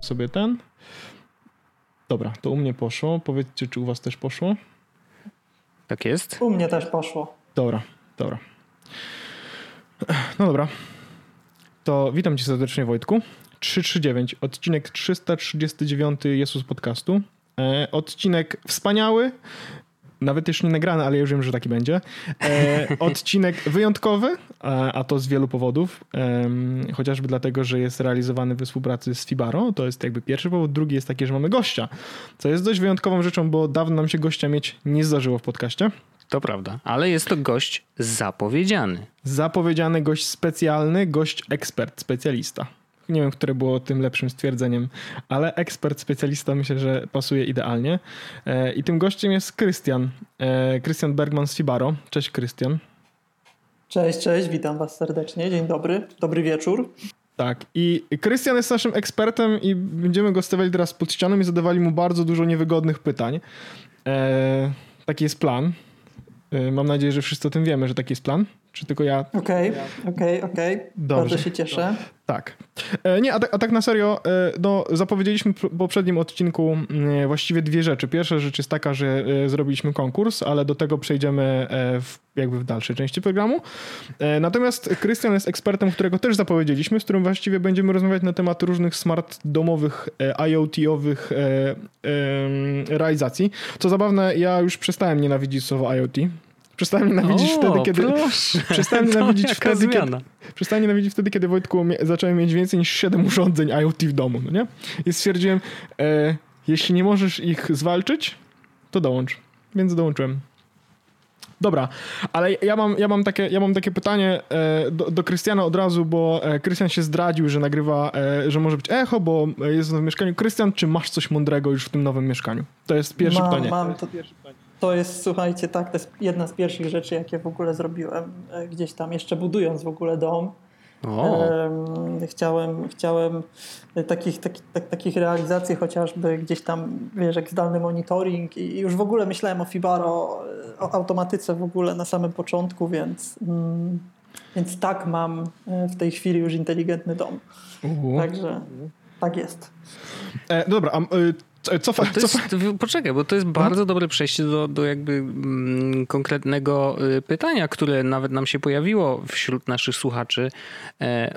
Sobie ten. Dobra, to u mnie poszło. Powiedzcie, czy u was też poszło? Tak jest. U mnie też poszło. Dobra. No dobra. To witam cię serdecznie, Wojtku. 339, odcinek 339 Jesus Podcastu. Odcinek wspaniały. Nawet jeszcze nie nagrany, ale już wiem, że taki będzie. Odcinek wyjątkowy, a to z wielu powodów. Chociażby dlatego, że jest realizowany we współpracy z Fibaro. To jest jakby pierwszy powód. Drugi jest taki, że mamy gościa, co jest dość wyjątkową rzeczą, bo dawno nam się gościa mieć nie zdarzyło w podcaście. To prawda, ale jest to gość zapowiedziany. Zapowiedziany, gość specjalny, gość ekspert, specjalista. Nie wiem, które było tym lepszym stwierdzeniem, ale ekspert, specjalista myślę, że pasuje idealnie. I tym gościem jest Krystian Bergman z Fibaro. Cześć, Krystian. Cześć, witam was serdecznie. Dzień dobry, dobry wieczór. Tak, i Krystian jest naszym ekspertem i będziemy go stawiali teraz pod ścianą i zadawali mu bardzo dużo niewygodnych pytań. Taki jest plan. Mam nadzieję, że wszyscy o tym wiemy, że taki jest plan. Czy tylko ja? Okej. Bardzo się cieszę. Tak. Tak na serio, no, zapowiedzieliśmy w poprzednim odcinku właściwie dwie rzeczy. Pierwsza rzecz jest taka, że zrobiliśmy konkurs, ale do tego przejdziemy jakby w dalszej części programu. Natomiast Krystian jest ekspertem, którego też zapowiedzieliśmy, z którym właściwie będziemy rozmawiać na temat różnych smart domowych, IoT-owych realizacji. Co zabawne, ja już przestałem nienawidzić słowa IoT. Przestałem nienawidzić wtedy, kiedy, Wojtku, zacząłem mieć więcej niż 7 urządzeń IoT w domu, no nie? I stwierdziłem, jeśli nie możesz ich zwalczyć, to dołącz. Więc dołączyłem. Dobra, ale ja mam takie pytanie do Krystiana od razu, bo Krystian się zdradził, że nagrywa, że może być echo, bo jest w mieszkaniu. Krystian, czy masz coś mądrego już w tym nowym mieszkaniu? To jest pierwsze pytanie. To jest, słuchajcie, tak, to jest jedna z pierwszych rzeczy, jakie w ogóle zrobiłem gdzieś tam, jeszcze budując w ogóle dom. Chciałem takich realizacji chociażby gdzieś tam, wiesz, jak zdalny monitoring i już w ogóle myślałem o Fibaro, o automatyce w ogóle na samym początku, więc tak, mam w tej chwili już inteligentny dom. Także tak jest. Dobra, a... Poczekaj, bo to jest bardzo dobre przejście do jakby konkretnego pytania, które nawet nam się pojawiło wśród naszych słuchaczy,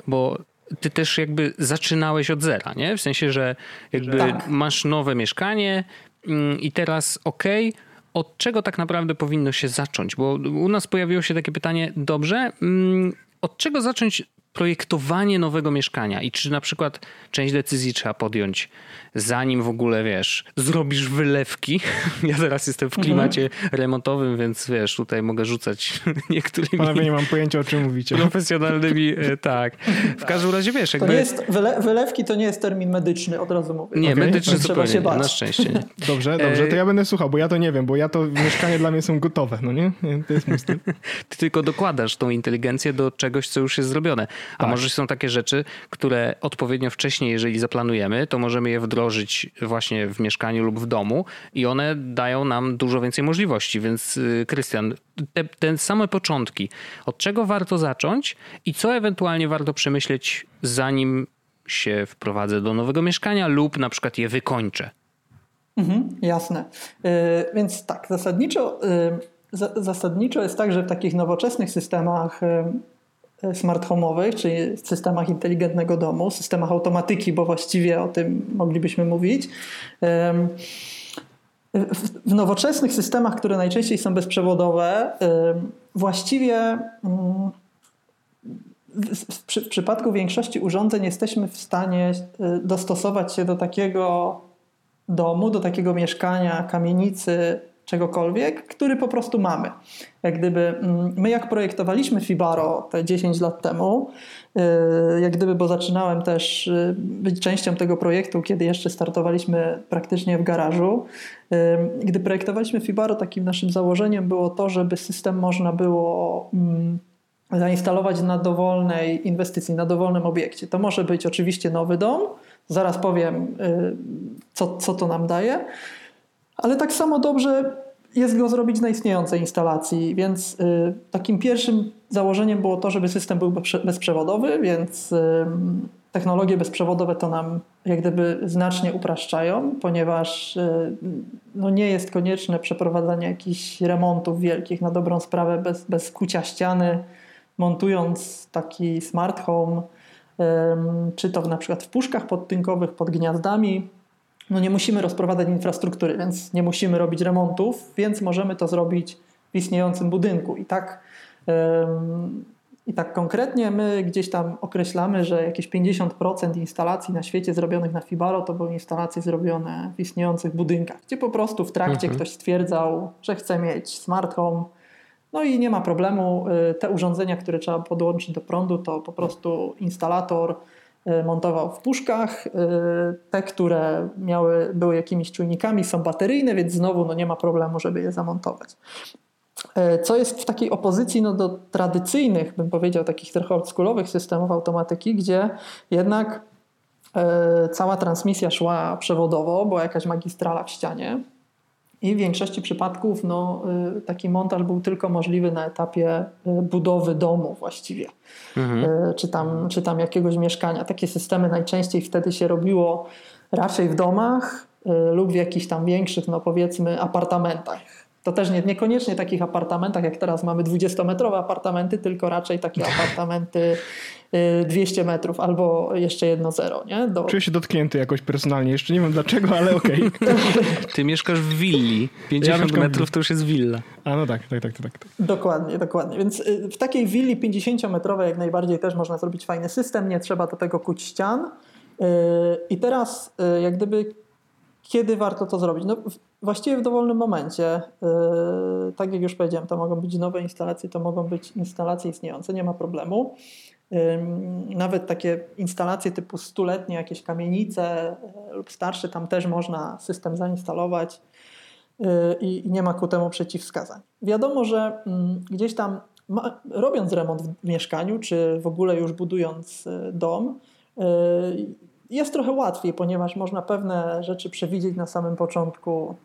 bo ty też jakby zaczynałeś od zera, nie? W sensie, że jakby masz nowe mieszkanie i teraz od czego tak naprawdę powinno się zacząć? Bo u nas pojawiło się takie pytanie, dobrze, od czego zacząć projektowanie nowego mieszkania i czy na przykład część decyzji trzeba podjąć zanim w ogóle, wiesz, zrobisz wylewki. Ja teraz jestem w klimacie remontowym, więc wiesz, tutaj mogę rzucać niektórymi... Panowie, nie mam pojęcia, o czym mówicie. Profesjonalnymi, tak. W każdym razie, wiesz, jakby... Wylewki to nie jest termin medyczny, od razu mówię. Nie, medyczny trzeba się bać. Na szczęście. Nie. Dobrze, to ja będę słuchał, bo ja to nie wiem, bo ja to mieszkanie dla mnie są gotowe, no nie? To jest mój styl. Ty tylko dokładasz tą inteligencję do czegoś, co już jest zrobione. A może są takie rzeczy, które odpowiednio wcześniej, jeżeli zaplanujemy, to możemy je wdrożyć właśnie w mieszkaniu lub w domu i one dają nam dużo więcej możliwości. Więc Krystian, te same początki. Od czego warto zacząć i co ewentualnie warto przemyśleć, zanim się wprowadzę do nowego mieszkania lub na przykład je wykończę? Jasne. Więc tak, zasadniczo jest tak, że w takich nowoczesnych systemach smart home'owych, czyli w systemach inteligentnego domu, systemach automatyki, bo właściwie o tym moglibyśmy mówić. W nowoczesnych systemach, które najczęściej są bezprzewodowe, właściwie w przypadku większości urządzeń jesteśmy w stanie dostosować się do takiego domu, do takiego mieszkania, kamienicy, czegokolwiek, który po prostu mamy. Jak gdyby my jak projektowaliśmy Fibaro te 10 lat temu, jak gdyby, bo zaczynałem też być częścią tego projektu, kiedy jeszcze startowaliśmy praktycznie w garażu. Gdy projektowaliśmy Fibaro, takim naszym założeniem było to, żeby system można było zainstalować na dowolnej inwestycji, na dowolnym obiekcie. To może być oczywiście nowy dom, zaraz powiem co to nam daje, ale tak samo dobrze jest go zrobić na istniejącej instalacji, więc takim pierwszym założeniem było to, żeby system był bezprzewodowy, więc technologie bezprzewodowe to nam jak gdyby znacznie upraszczają, ponieważ nie jest konieczne przeprowadzanie jakichś remontów wielkich na dobrą sprawę bez kucia ściany, montując taki smart home, czy to na przykład w puszkach podtynkowych, pod gniazdami. Nie musimy rozprowadzać infrastruktury, więc nie musimy robić remontów, więc możemy to zrobić w istniejącym budynku. I tak konkretnie my gdzieś tam określamy, że jakieś 50% instalacji na świecie zrobionych na Fibaro to były instalacje zrobione w istniejących budynkach, gdzie po prostu w trakcie ktoś stwierdzał, że chce mieć smart home, i nie ma problemu. Te urządzenia, które trzeba podłączyć do prądu, to po prostu instalator montował w puszkach. Te, które były jakimiś czujnikami, są bateryjne, więc znowu nie ma problemu, żeby je zamontować. Co jest w takiej opozycji do tradycyjnych, bym powiedział, takich trochę oldschoolowych systemów automatyki, gdzie jednak cała transmisja szła przewodowo, była jakaś magistrala w ścianie i w większości przypadków taki montaż był tylko możliwy na etapie budowy domu właściwie, czy tam jakiegoś mieszkania. Takie systemy najczęściej wtedy się robiło raczej w domach lub w jakichś tam większych, powiedzmy, apartamentach. To też niekoniecznie takich apartamentach, jak teraz mamy 20-metrowe apartamenty, tylko raczej takie apartamenty 200 metrów albo jeszcze 1.0. Czuję się dotknięty jakoś personalnie, jeszcze nie wiem dlaczego, ale okej. Ty mieszkasz w willi, 50 metrów to już jest willa. A tak. Dokładnie. Więc w takiej willi 50-metrowej jak najbardziej też można zrobić fajny system, nie trzeba do tego kuć ścian. I teraz jak gdyby kiedy warto to zrobić? Właściwie w dowolnym momencie. Tak jak już powiedziałem, to mogą być nowe instalacje, to mogą być instalacje istniejące, nie ma problemu. Nawet takie instalacje typu 100-letnie, jakieś kamienice lub starsze, tam też można system zainstalować i nie ma ku temu przeciwwskazań. Wiadomo, że gdzieś tam robiąc remont w mieszkaniu, czy w ogóle już budując dom, jest trochę łatwiej, ponieważ można pewne rzeczy przewidzieć na samym początku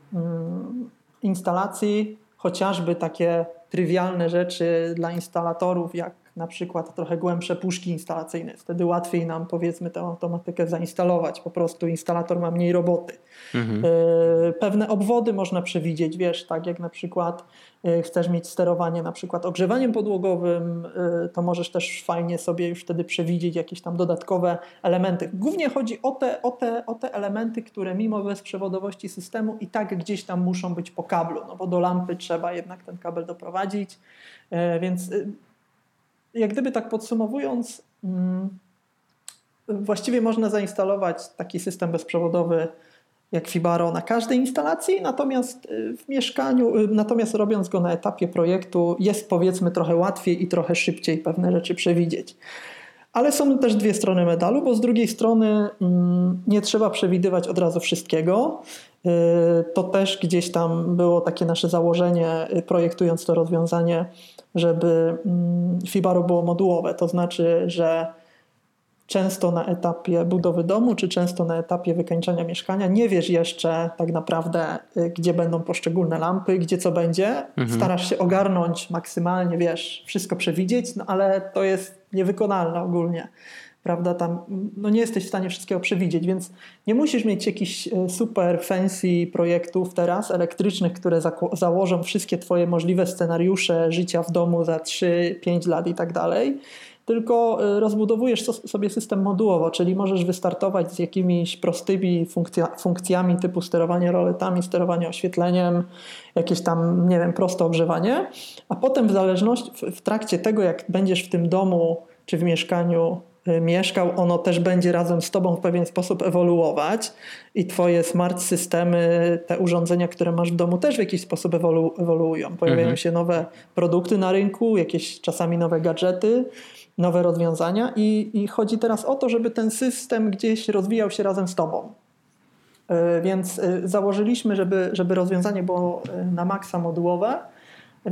instalacji, chociażby takie trywialne rzeczy dla instalatorów, jak na przykład trochę głębsze puszki instalacyjne. Wtedy łatwiej nam, powiedzmy, tę automatykę zainstalować. Po prostu instalator ma mniej roboty. Pewne obwody można przewidzieć, tak jak na przykład chcesz mieć sterowanie na przykład ogrzewaniem podłogowym, to możesz też fajnie sobie już wtedy przewidzieć jakieś tam dodatkowe elementy. Głównie chodzi o te elementy, które mimo bezprzewodowości systemu i tak gdzieś tam muszą być po kablu, bo do lampy trzeba jednak ten kabel doprowadzić, więc jak gdyby tak podsumowując, właściwie można zainstalować taki system bezprzewodowy jak Fibaro na każdej instalacji, natomiast w mieszkaniu, natomiast robiąc go na etapie projektu jest, powiedzmy, trochę łatwiej i trochę szybciej pewne rzeczy przewidzieć. Ale są też dwie strony medalu, bo z drugiej strony nie trzeba przewidywać od razu wszystkiego. To też gdzieś tam było takie nasze założenie, projektując to rozwiązanie, żeby Fibaro było modułowe. To znaczy, że często na etapie budowy domu, czy często na etapie wykańczania mieszkania nie wiesz jeszcze tak naprawdę, gdzie będą poszczególne lampy, gdzie co będzie. Starasz się ogarnąć maksymalnie, wszystko przewidzieć, ale to jest niewykonalne ogólnie. Prawda, tam nie jesteś w stanie wszystkiego przewidzieć, więc nie musisz mieć jakichś super fancy projektów teraz elektrycznych, które założą wszystkie twoje możliwe scenariusze życia w domu za 3-5 lat i tak dalej, tylko rozbudowujesz sobie system modułowo, czyli możesz wystartować z jakimiś prostymi funkcjami typu sterowanie roletami, sterowanie oświetleniem, jakieś tam, proste ogrzewanie, a potem w trakcie tego, jak będziesz w tym domu czy w mieszkaniu mieszkał, ono też będzie razem z tobą w pewien sposób ewoluować i twoje smart systemy, te urządzenia, które masz w domu, też w jakiś sposób ewoluują. Pojawiają się nowe produkty na rynku, jakieś czasami nowe gadżety, nowe rozwiązania i chodzi teraz o to, żeby ten system gdzieś rozwijał się razem z tobą. Więc założyliśmy, żeby rozwiązanie było na maksa modułowe,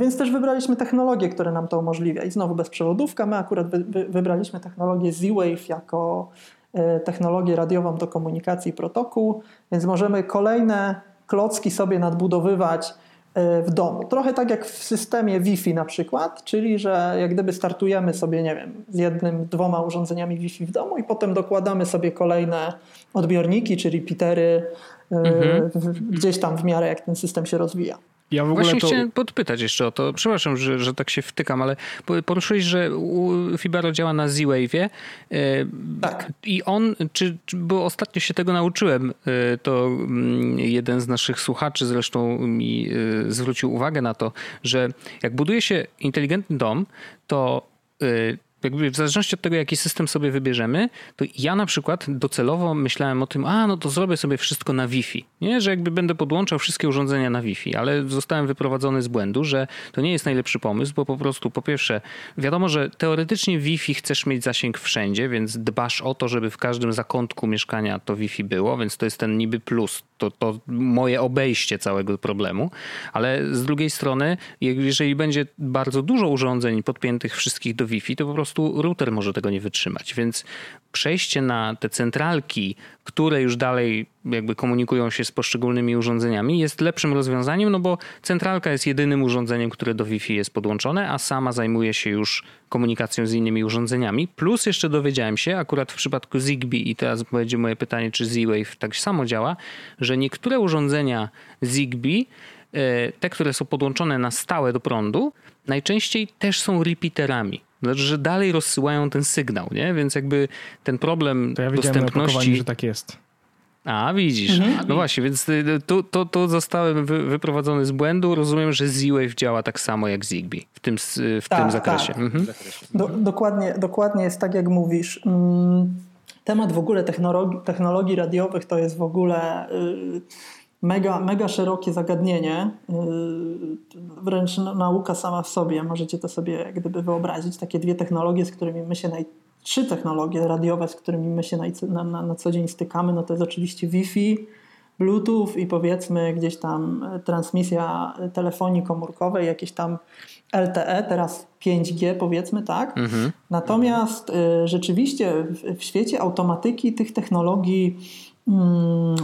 więc też wybraliśmy technologię, która nam to umożliwia. I znowu bezprzewodówka. My akurat wybraliśmy technologię Z-Wave jako technologię radiową do komunikacji protokół, więc możemy kolejne klocki sobie nadbudowywać w domu. Trochę tak jak w systemie Wi-Fi na przykład, czyli że jak gdyby startujemy sobie, nie wiem, z jednym, dwoma urządzeniami Wi-Fi w domu i potem dokładamy sobie kolejne odbiorniki, czyli repeatery gdzieś tam w miarę jak ten system się rozwija. Ja w ogóle właśnie to... chciałem podpytać jeszcze o to, przepraszam, że tak się wtykam, ale poruszyłeś, że Fibaro działa na Z-Wave'ie. Tak. I on, bo ostatnio się tego nauczyłem, to jeden z naszych słuchaczy zresztą mi zwrócił uwagę na to, że jak buduje się inteligentny dom, to jakby w zależności od tego, jaki system sobie wybierzemy, to ja na przykład docelowo myślałem o tym, no to zrobię sobie wszystko na Wi-Fi. Nie, że jakby będę podłączał wszystkie urządzenia na Wi-Fi, ale zostałem wyprowadzony z błędu, że to nie jest najlepszy pomysł, bo po prostu po pierwsze, wiadomo, że teoretycznie Wi-Fi chcesz mieć zasięg wszędzie, więc dbasz o to, żeby w każdym zakątku mieszkania to Wi-Fi było, więc to jest ten niby plus, to moje obejście całego problemu, ale z drugiej strony, jeżeli będzie bardzo dużo urządzeń podpiętych wszystkich do Wi-Fi, to po prostu router może tego nie wytrzymać, więc przejście na te centralki, które już dalej jakby komunikują się z poszczególnymi urządzeniami, jest lepszym rozwiązaniem, no bo centralka jest jedynym urządzeniem, które do Wi-Fi jest podłączone, a sama zajmuje się już komunikacją z innymi urządzeniami. Plus jeszcze dowiedziałem się, akurat w przypadku Zigbee, i teraz będzie moje pytanie, czy Z-Wave tak samo działa, że niektóre urządzenia Zigbee, te, które są podłączone na stałe do prądu, najczęściej też są repeaterami. Znaczy, że dalej rozsyłają ten sygnał, nie? Więc jakby ten problem dostępności... że tak jest. Widzisz. No właśnie, więc to zostałem wyprowadzony z błędu. Rozumiem, że Z-Wave działa tak samo jak Zigbee w tym zakresie. Tak. Dokładnie jest tak, jak mówisz. Temat w ogóle technologii radiowych to jest w ogóle... Mega szerokie zagadnienie, wręcz nauka sama w sobie. Możecie to sobie jak gdyby wyobrazić. Takie dwie technologie, z którymi my się trzy technologie radiowe, z którymi my się na co dzień stykamy, no to jest oczywiście Wi-Fi, Bluetooth i powiedzmy gdzieś tam transmisja telefonii komórkowej, jakieś tam LTE, teraz 5G powiedzmy, tak? Natomiast rzeczywiście w świecie automatyki tych technologii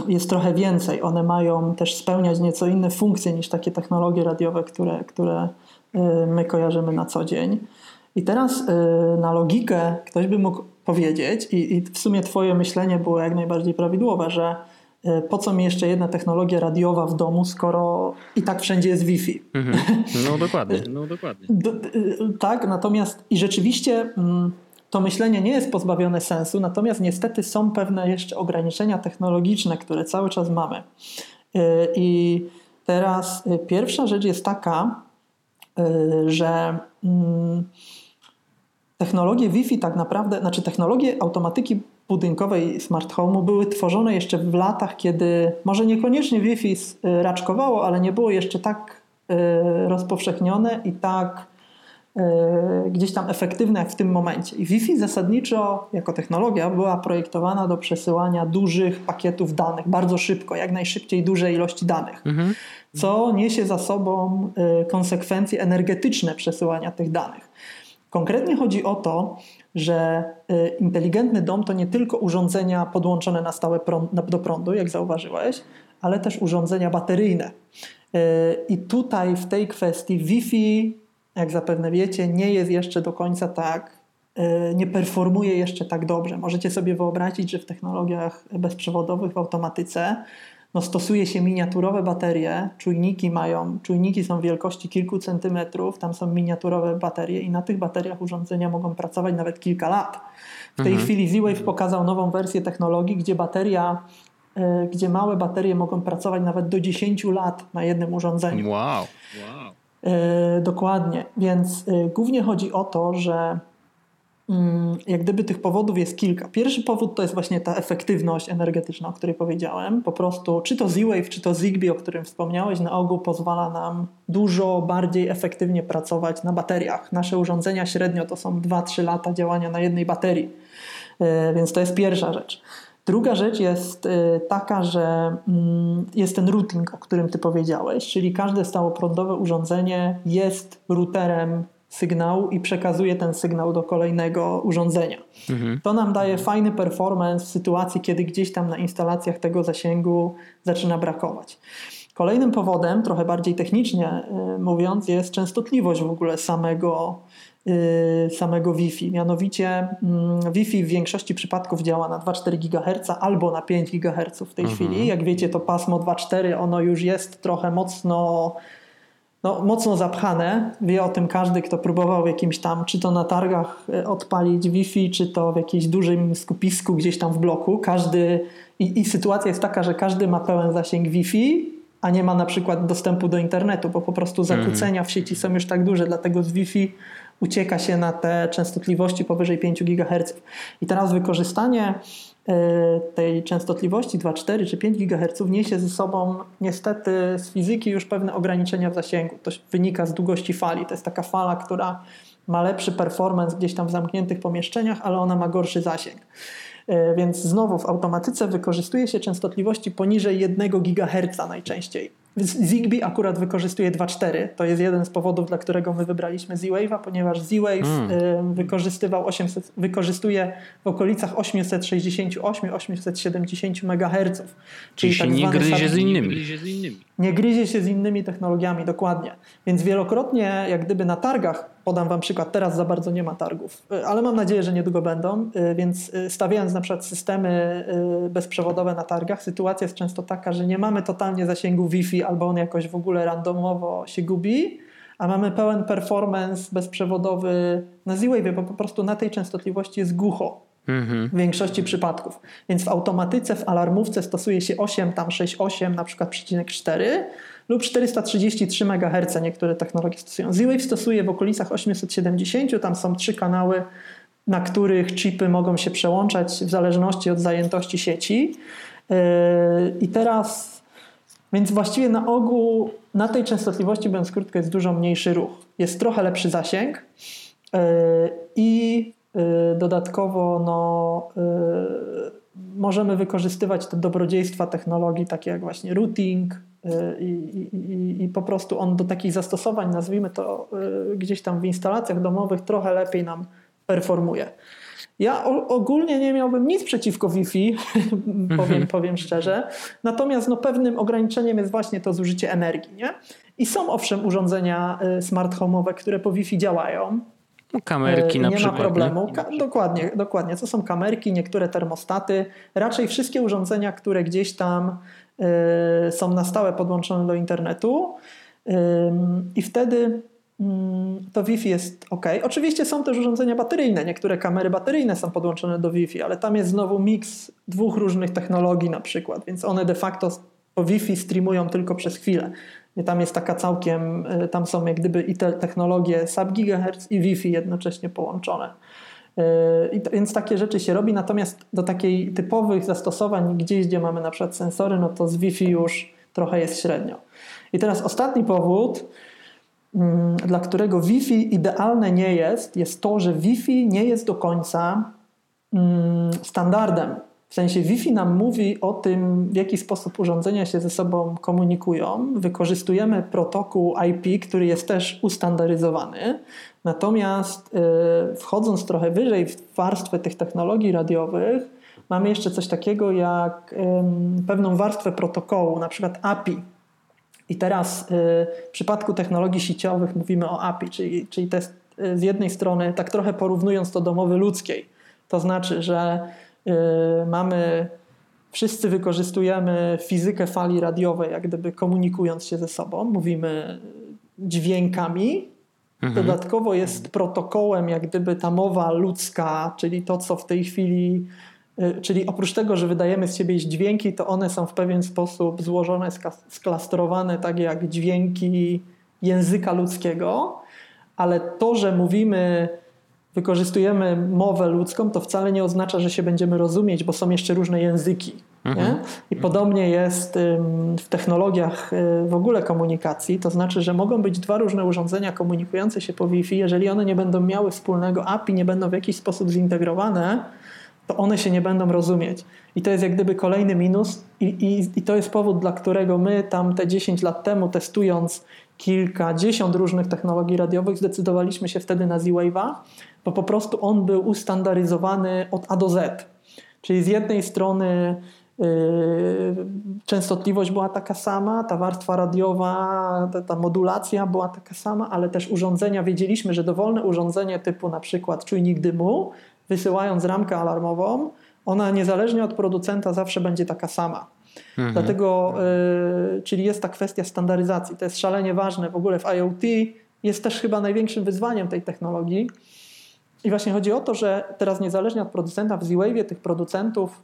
jest trochę więcej. One mają też spełniać nieco inne funkcje niż takie technologie radiowe, które my kojarzymy na co dzień. I teraz na logikę ktoś by mógł powiedzieć i w sumie twoje myślenie było jak najbardziej prawidłowe, że po co mi jeszcze jedna technologia radiowa w domu, skoro i tak wszędzie jest Wi-Fi. No dokładnie. Tak, natomiast i rzeczywiście... To myślenie nie jest pozbawione sensu, natomiast niestety są pewne jeszcze ograniczenia technologiczne, które cały czas mamy. I teraz pierwsza rzecz jest taka, że technologie Wi-Fi tak naprawdę, znaczy technologie automatyki budynkowej smart home'u były tworzone jeszcze w latach, kiedy może niekoniecznie Wi-Fi raczkowało, ale nie było jeszcze tak rozpowszechnione i tak gdzieś tam efektywne jak w tym momencie. I Wi-Fi zasadniczo jako technologia była projektowana do przesyłania dużych pakietów danych bardzo szybko, jak najszybciej duże ilości danych, co niesie za sobą konsekwencje energetyczne przesyłania tych danych. Konkretnie chodzi o to, że inteligentny dom to nie tylko urządzenia podłączone na stałe do prądu, jak zauważyłeś, ale też urządzenia bateryjne. I tutaj w tej kwestii Wi-Fi, jak zapewne wiecie, nie jest jeszcze do końca tak, nie performuje jeszcze tak dobrze. Możecie sobie wyobrazić, że w technologiach bezprzewodowych, w automatyce stosuje się miniaturowe baterie, czujniki są wielkości kilku centymetrów, tam są miniaturowe baterie i na tych bateriach urządzenia mogą pracować nawet kilka lat. W tej chwili Z-Wave pokazał nową wersję technologii, gdzie małe baterie mogą pracować nawet do 10 lat na jednym urządzeniu. Wow. Dokładnie, więc głównie chodzi o to, że jak gdyby tych powodów jest kilka. Pierwszy powód to jest właśnie ta efektywność energetyczna, o której powiedziałem. Po prostu czy to Z-Wave, czy to Zigbee, o którym wspomniałeś, na ogół pozwala nam dużo bardziej efektywnie pracować na bateriach. Nasze urządzenia średnio to są 2-3 lata działania na jednej baterii, więc to jest pierwsza rzecz. Druga rzecz jest taka, że jest ten routing, o którym ty powiedziałeś, czyli każde stałoprądowe urządzenie jest routerem sygnału i przekazuje ten sygnał do kolejnego urządzenia. Mhm. To nam daje fajny performance w sytuacji, kiedy gdzieś tam na instalacjach tego zasięgu zaczyna brakować. Kolejnym powodem, trochę bardziej technicznie mówiąc, jest częstotliwość w ogóle samego Wi-Fi. Mianowicie Wi-Fi w większości przypadków działa na 2,4 GHz albo na 5 GHz w tej chwili. Jak wiecie, to pasmo 2,4 ono już jest trochę mocno zapchane. Wie o tym każdy, kto próbował w jakimś tam, czy to na targach odpalić Wi-Fi, czy to w jakimś dużym skupisku gdzieś tam w bloku. I sytuacja jest taka, że każdy ma pełen zasięg Wi-Fi, a nie ma na przykład dostępu do internetu, bo po prostu zakłócenia w sieci są już tak duże, dlatego z Wi-Fi ucieka się na te częstotliwości powyżej 5 GHz. I teraz wykorzystanie tej częstotliwości 2,4 czy 5 GHz niesie ze sobą niestety z fizyki już pewne ograniczenia w zasięgu. To wynika z długości fali. To jest taka fala, która ma lepszy performance gdzieś tam w zamkniętych pomieszczeniach, ale ona ma gorszy zasięg. Więc znowu w automatyce wykorzystuje się częstotliwości poniżej 1 GHz najczęściej. Zigbee akurat wykorzystuje 2,4. To jest jeden z powodów, dla którego my wybraliśmy Z-Wave'a, ponieważ Z-Wave wykorzystuje w okolicach 868-870 MHz. Czyli tak nie gryzie z innymi. Nie gryzie się z innymi technologiami, dokładnie. Więc wielokrotnie, jak gdyby na targach, podam wam przykład, teraz za bardzo nie ma targów, ale mam nadzieję, że niedługo będą, więc stawiając na przykład systemy bezprzewodowe na targach, sytuacja jest często taka, że nie mamy totalnie zasięgu Wi-Fi albo on jakoś w ogóle randomowo się gubi, a mamy pełen performance bezprzewodowy na Z-Wave, bo po prostu na tej częstotliwości jest głucho. W większości przypadków. Więc w automatyce, w alarmówce stosuje się 868 na przykład 0,4 lub 433 MHz niektóre technologie stosują. Z-Wave stosuje w okolicach 870, tam są 3 kanały, na których chipy mogą się przełączać w zależności od zajętości sieci. I teraz... Więc właściwie na ogół na tej częstotliwości, mówiąc krótko, jest dużo mniejszy ruch. Jest trochę lepszy zasięg i dodatkowo możemy wykorzystywać te dobrodziejstwa technologii, takie jak właśnie routing i po prostu on do takich zastosowań, nazwijmy to gdzieś tam w instalacjach domowych, trochę lepiej nam performuje. Ja ogólnie nie miałbym nic przeciwko Wi-Fi, powiem szczerze. Natomiast pewnym ograniczeniem jest właśnie to zużycie energii, nie? I są owszem urządzenia smart home'owe, które po Wi-Fi działają. Kamerki na przykład. Nie ma problemu. Dokładnie. To są kamerki, niektóre termostaty. Raczej wszystkie urządzenia, które gdzieś tam są na stałe podłączone do internetu i wtedy... to Wi-Fi jest ok. Oczywiście są też urządzenia bateryjne, niektóre kamery bateryjne są podłączone do Wi-Fi, ale tam jest znowu miks dwóch różnych technologii na przykład, więc one de facto po Wi-Fi streamują tylko przez chwilę. I tam jest taka całkiem, tam są jak gdyby i te technologie sub-gigahertz i Wi-Fi jednocześnie połączone. Więc takie rzeczy się robi, natomiast do takiej typowych zastosowań gdzieś, gdzie mamy na przykład sensory, to z Wi-Fi już trochę jest średnio. I teraz ostatni powód, dla którego Wi-Fi idealne nie jest, jest to, że Wi-Fi nie jest do końca standardem. W sensie Wi-Fi nam mówi o tym, w jaki sposób urządzenia się ze sobą komunikują. Wykorzystujemy protokół IP, który jest też ustandaryzowany. Natomiast wchodząc trochę wyżej w warstwę tych technologii radiowych, mamy jeszcze coś takiego jak pewną warstwę protokołu, na przykład API. I teraz w przypadku technologii sieciowych mówimy o API, czyli to jest z jednej strony, tak trochę porównując to do mowy ludzkiej, to znaczy, że wszyscy wykorzystujemy fizykę fali radiowej, jak gdyby komunikując się ze sobą, mówimy dźwiękami. Dodatkowo jest protokołem, jak gdyby ta mowa ludzka, czyli to, co w tej chwili... Czyli oprócz tego, że wydajemy z siebie dźwięki, to one są w pewien sposób złożone, sklasterowane tak jak dźwięki języka ludzkiego, ale to, że mówimy wykorzystujemy mowę ludzką, to wcale nie oznacza, że się będziemy rozumieć, bo są jeszcze różne języki. Nie? I podobnie jest w technologiach w ogóle komunikacji, to znaczy, że mogą być dwa różne urządzenia komunikujące się po Wi-Fi, jeżeli one nie będą miały wspólnego API, nie będą w jakiś sposób zintegrowane, to one się nie będą rozumieć. I to jest jak gdyby kolejny minus i to jest powód, dla którego my tam te 10 lat temu, testując kilkadziesiąt różnych technologii radiowych, zdecydowaliśmy się wtedy na Z-Wave'a, bo po prostu on był ustandaryzowany od A do Z. Czyli z jednej strony częstotliwość była taka sama, ta warstwa radiowa, ta modulacja była taka sama, ale też urządzenia, wiedzieliśmy, że dowolne urządzenie typu na przykład czujnik dymu, wysyłając ramkę alarmową, ona niezależnie od producenta zawsze będzie taka sama. Dlatego, czyli jest ta kwestia standaryzacji. To jest szalenie ważne w ogóle w IoT. Jest też chyba największym wyzwaniem tej technologii. I właśnie chodzi o to, że teraz niezależnie od producenta w Z-Wave'ie tych producentów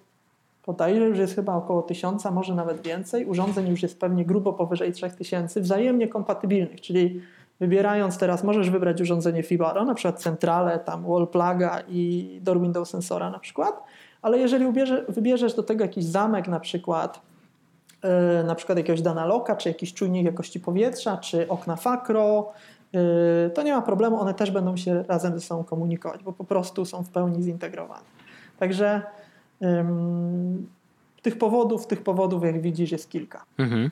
podaję, że już jest chyba około 1000, może nawet więcej. Urządzeń już jest pewnie grubo powyżej 3000 wzajemnie kompatybilnych, czyli wybierając teraz, możesz wybrać urządzenie Fibaro, na przykład centralę, tam wall pluga i door window sensora na przykład, ale jeżeli wybierzesz do tego jakiś zamek, na przykład jakiegoś Danalocka, czy jakiś czujnik jakości powietrza, czy okna Fakro, to nie ma problemu, one też będą się razem ze sobą komunikować, bo po prostu są w pełni zintegrowane. Także tych powodów, jak widzisz, jest kilka. Mhm.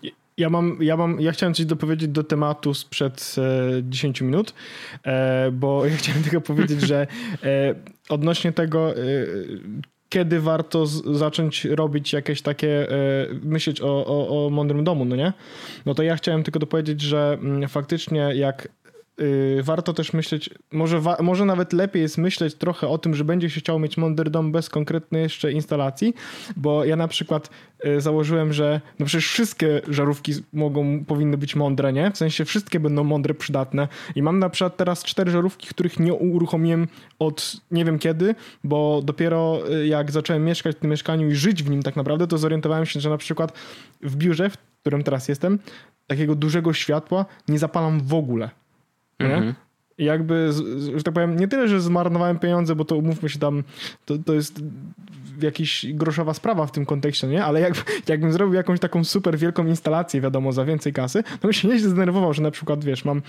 Ja chciałem coś dopowiedzieć do tematu sprzed 10 minut, bo ja chciałem tylko powiedzieć, że odnośnie tego, kiedy warto zacząć robić jakieś takie, myśleć o mądrym domu, no nie? No to ja chciałem tylko dopowiedzieć, że faktycznie jak warto też myśleć, może nawet lepiej jest myśleć trochę o tym, że będzie się chciał mieć mądry dom bez konkretnej jeszcze instalacji, bo ja na przykład założyłem, że no przecież wszystkie żarówki powinny być mądre, nie? W sensie wszystkie będą mądre, przydatne i mam na przykład teraz 4 żarówki, których nie uruchomiłem od nie wiem kiedy, bo dopiero jak zacząłem mieszkać w tym mieszkaniu i żyć w nim tak naprawdę, to zorientowałem się, że na przykład w biurze, w którym teraz jestem, takiego dużego światła nie zapalam w ogóle. Mhm. Jakby, że tak powiem, nie tyle, że zmarnowałem pieniądze, bo to umówmy się tam, to jest jakaś groszowa sprawa w tym kontekście, nie? Ale jakbym zrobił jakąś taką super wielką instalację, wiadomo, za więcej kasy, to bym się nieźle zdenerwował, że na przykład, wiesz, mam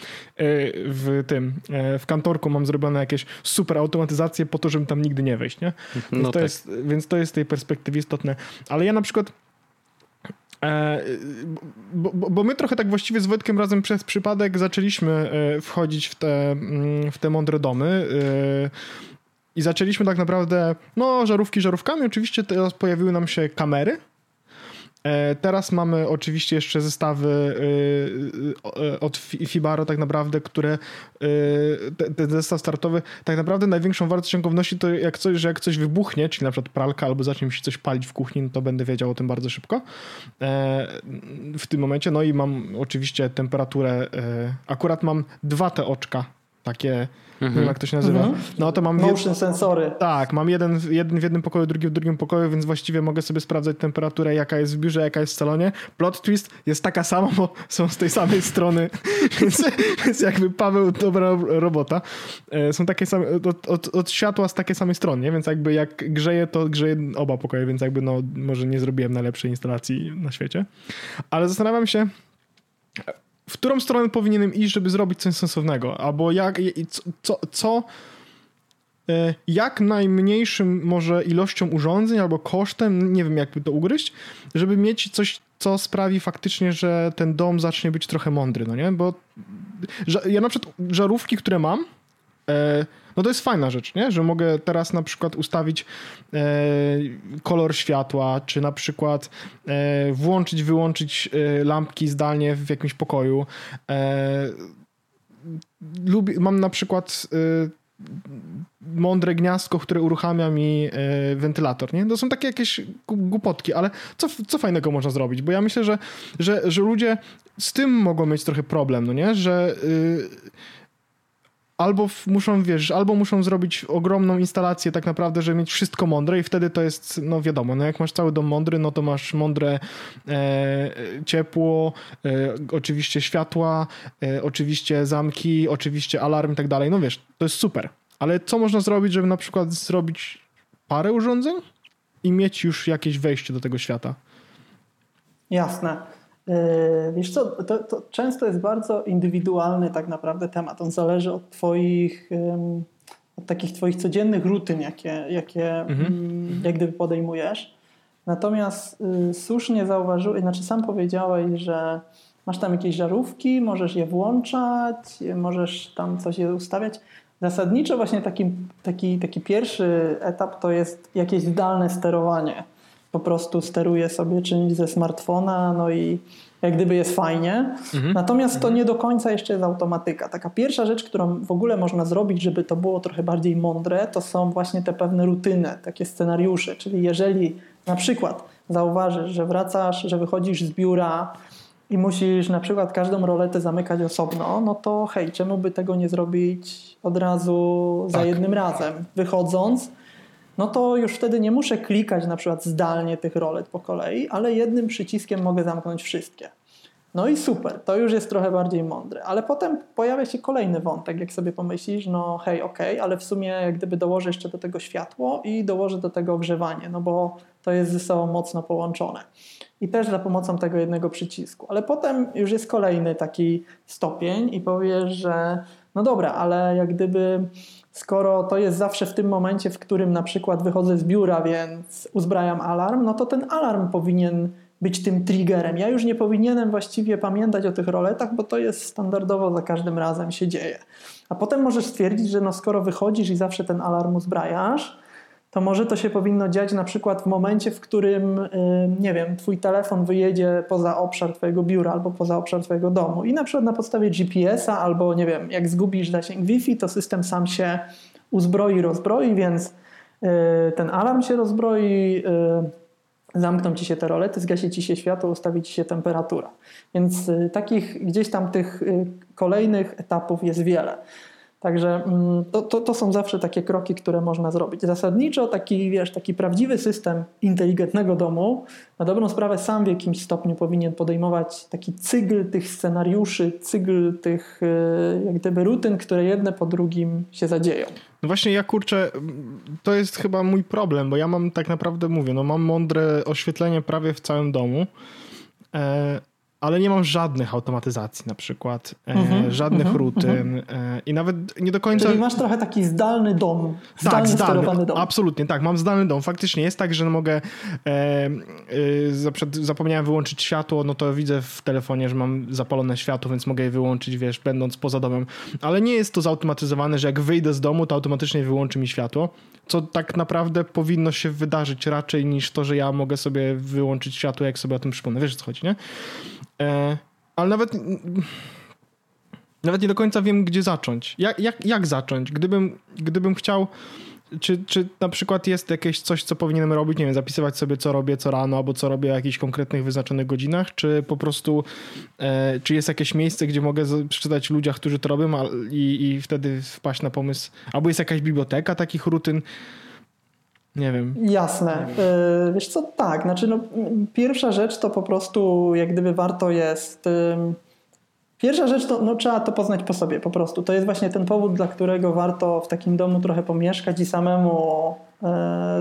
w kantorku mam zrobione jakieś super automatyzacje po to, żeby tam nigdy nie wejść, nie? Więc to jest z tej perspektywy istotne. Ale ja na przykład Bo my trochę tak właściwie z Wojtkiem razem przez przypadek zaczęliśmy wchodzić w te mądre domy i zaczęliśmy tak naprawdę, no żarówki żarówkami, oczywiście teraz pojawiły nam się kamery. Teraz mamy oczywiście jeszcze zestawy od Fibaro tak naprawdę, które ten zestaw startowy tak naprawdę największą wartość ciągowności to jak coś wybuchnie, czyli na przykład pralka albo zacznie mi się coś palić w kuchni, no to będę wiedział o tym bardzo szybko w tym momencie. No i mam oczywiście temperaturę, akurat mam 2 te oczka takie, nie wiem jak to się nazywa. No to mam motion sensory. Tak, mam jeden w jednym pokoju, drugi w drugim pokoju, więc właściwie mogę sobie sprawdzać temperaturę, jaka jest w biurze, jaka jest w salonie. Plot twist jest taka sama, bo są z tej samej strony, więc jakby Paweł, dobra robota. Są takie same, od światła z takiej samej strony, nie? Więc jakby jak grzeje, to grzeje oba pokoje, więc jakby no może nie zrobiłem najlepszej instalacji na świecie. Ale zastanawiam się, w którą stronę powinienem iść, żeby zrobić coś sensownego? Albo jak najmniejszym może ilością urządzeń albo kosztem, nie wiem jakby to ugryźć, żeby mieć coś, co sprawi faktycznie, że ten dom zacznie być trochę mądry, no nie? Bo ja na przykład żarówki, które mam, no to jest fajna rzecz, nie? Że mogę teraz na przykład ustawić kolor światła, czy na przykład włączyć, wyłączyć lampki zdalnie w jakimś pokoju. Mam na przykład mądre gniazdko, które uruchamia mi wentylator, nie? To są takie jakieś głupotki, ale co fajnego można zrobić? Bo ja myślę, że ludzie z tym mogą mieć trochę problem, no nie? Że Albo muszą zrobić ogromną instalację tak naprawdę, żeby mieć wszystko mądre i wtedy to jest, no wiadomo, no jak masz cały dom mądry, no to masz mądre ciepło, oczywiście światła, oczywiście zamki, oczywiście alarm i tak dalej. No wiesz, to jest super, Ale co można zrobić, żeby na przykład zrobić parę urządzeń i mieć już jakieś wejście do tego świata? Jasne. Wiesz co, to często jest bardzo indywidualny tak naprawdę temat. On zależy od twoich, od takich twoich codziennych rutyn, jak gdyby podejmujesz. Natomiast słusznie zauważyłeś, znaczy sam powiedziałeś, że masz tam jakieś żarówki, możesz je włączać, możesz tam coś je ustawiać. Zasadniczo właśnie taki pierwszy etap to jest jakieś zdalne sterowanie. Po prostu steruję sobie czymś ze smartfona, no i jak gdyby jest fajnie. Natomiast to nie do końca jeszcze jest automatyka. Taka pierwsza rzecz, którą w ogóle można zrobić, żeby to było trochę bardziej mądre, to są właśnie te pewne rutyny, takie scenariusze. Czyli jeżeli na przykład zauważysz, że wracasz, że wychodzisz z biura i musisz na przykład każdą roletę zamykać osobno, no to hej, czemu by tego nie zrobić od razu za jednym razem? Wychodząc, no to już wtedy nie muszę klikać na przykład zdalnie tych rolet po kolei, ale jednym przyciskiem mogę zamknąć wszystkie. No i super, to już jest trochę bardziej mądre. Ale potem pojawia się kolejny wątek, jak sobie pomyślisz, no hej, okej, ale w sumie jak gdyby dołożę jeszcze do tego światło i dołożę do tego ogrzewanie, no bo to jest ze sobą mocno połączone. I też za pomocą tego jednego przycisku. Ale potem już jest kolejny taki stopień i powiesz, że no dobra, ale jak gdyby skoro to jest zawsze w tym momencie, w którym na przykład wychodzę z biura, więc uzbrajam alarm, no to ten alarm powinien być tym triggerem. Ja już nie powinienem właściwie pamiętać o tych roletach, bo to jest standardowo za każdym razem się dzieje. A potem możesz stwierdzić, że no skoro wychodzisz i zawsze ten alarm uzbrajasz, to może to się powinno dziać na przykład w momencie, w którym, nie wiem, twój telefon wyjedzie poza obszar twojego biura albo poza obszar twojego domu i na przykład na podstawie GPS-a albo, nie wiem, jak zgubisz zasięg Wi-Fi, to system sam się uzbroi, rozbroi, więc ten alarm się rozbroi, zamkną ci się te rolety, zgasi ci się światło, ustawi ci się temperatura. Więc takich gdzieś tam tych kolejnych etapów jest wiele. Także to są zawsze takie kroki, które można zrobić. Zasadniczo taki prawdziwy system inteligentnego domu na dobrą sprawę sam w jakimś stopniu powinien podejmować taki cykl tych scenariuszy, cykl tych jak gdyby rutyn, które jedne po drugim się zadzieją. No właśnie ja kurczę, to jest chyba mój problem, bo ja mam tak naprawdę, mówię, no mam mądre oświetlenie prawie w całym domu, ale nie mam żadnych automatyzacji na przykład, żadnych rutyn i nawet nie do końca... Czyli masz trochę taki zdalny dom, zdalny dom. Absolutnie, tak, mam zdalny dom. Faktycznie jest tak, że mogę, zapomniałem wyłączyć światło, no to widzę w telefonie, że mam zapalone światło, więc mogę je wyłączyć, wiesz, będąc poza domem. Ale nie jest to zautomatyzowane, że jak wyjdę z domu, to automatycznie wyłączy mi światło, co tak naprawdę powinno się wydarzyć raczej niż to, że ja mogę sobie wyłączyć światło, jak sobie o tym przypomnę. Wiesz, o co chodzi, nie? Ale nawet nie do końca wiem, gdzie zacząć. Jak zacząć? Gdybym chciał, czy na przykład jest jakieś coś, co powinienem robić, nie wiem, zapisywać sobie, co robię co rano, albo co robię o jakichś konkretnych wyznaczonych godzinach, czy po prostu, czy jest jakieś miejsce, gdzie mogę przeczytać ludziach, którzy to robią i wtedy wpaść na pomysł, albo jest jakaś biblioteka takich rutyn. Nie wiem. Jasne. Wiesz co, tak, znaczy no, pierwsza rzecz to po prostu jak gdyby warto jest... Pierwsza rzecz to no, trzeba to poznać po sobie po prostu. To jest właśnie ten powód, dla którego warto w takim domu trochę pomieszkać i samemu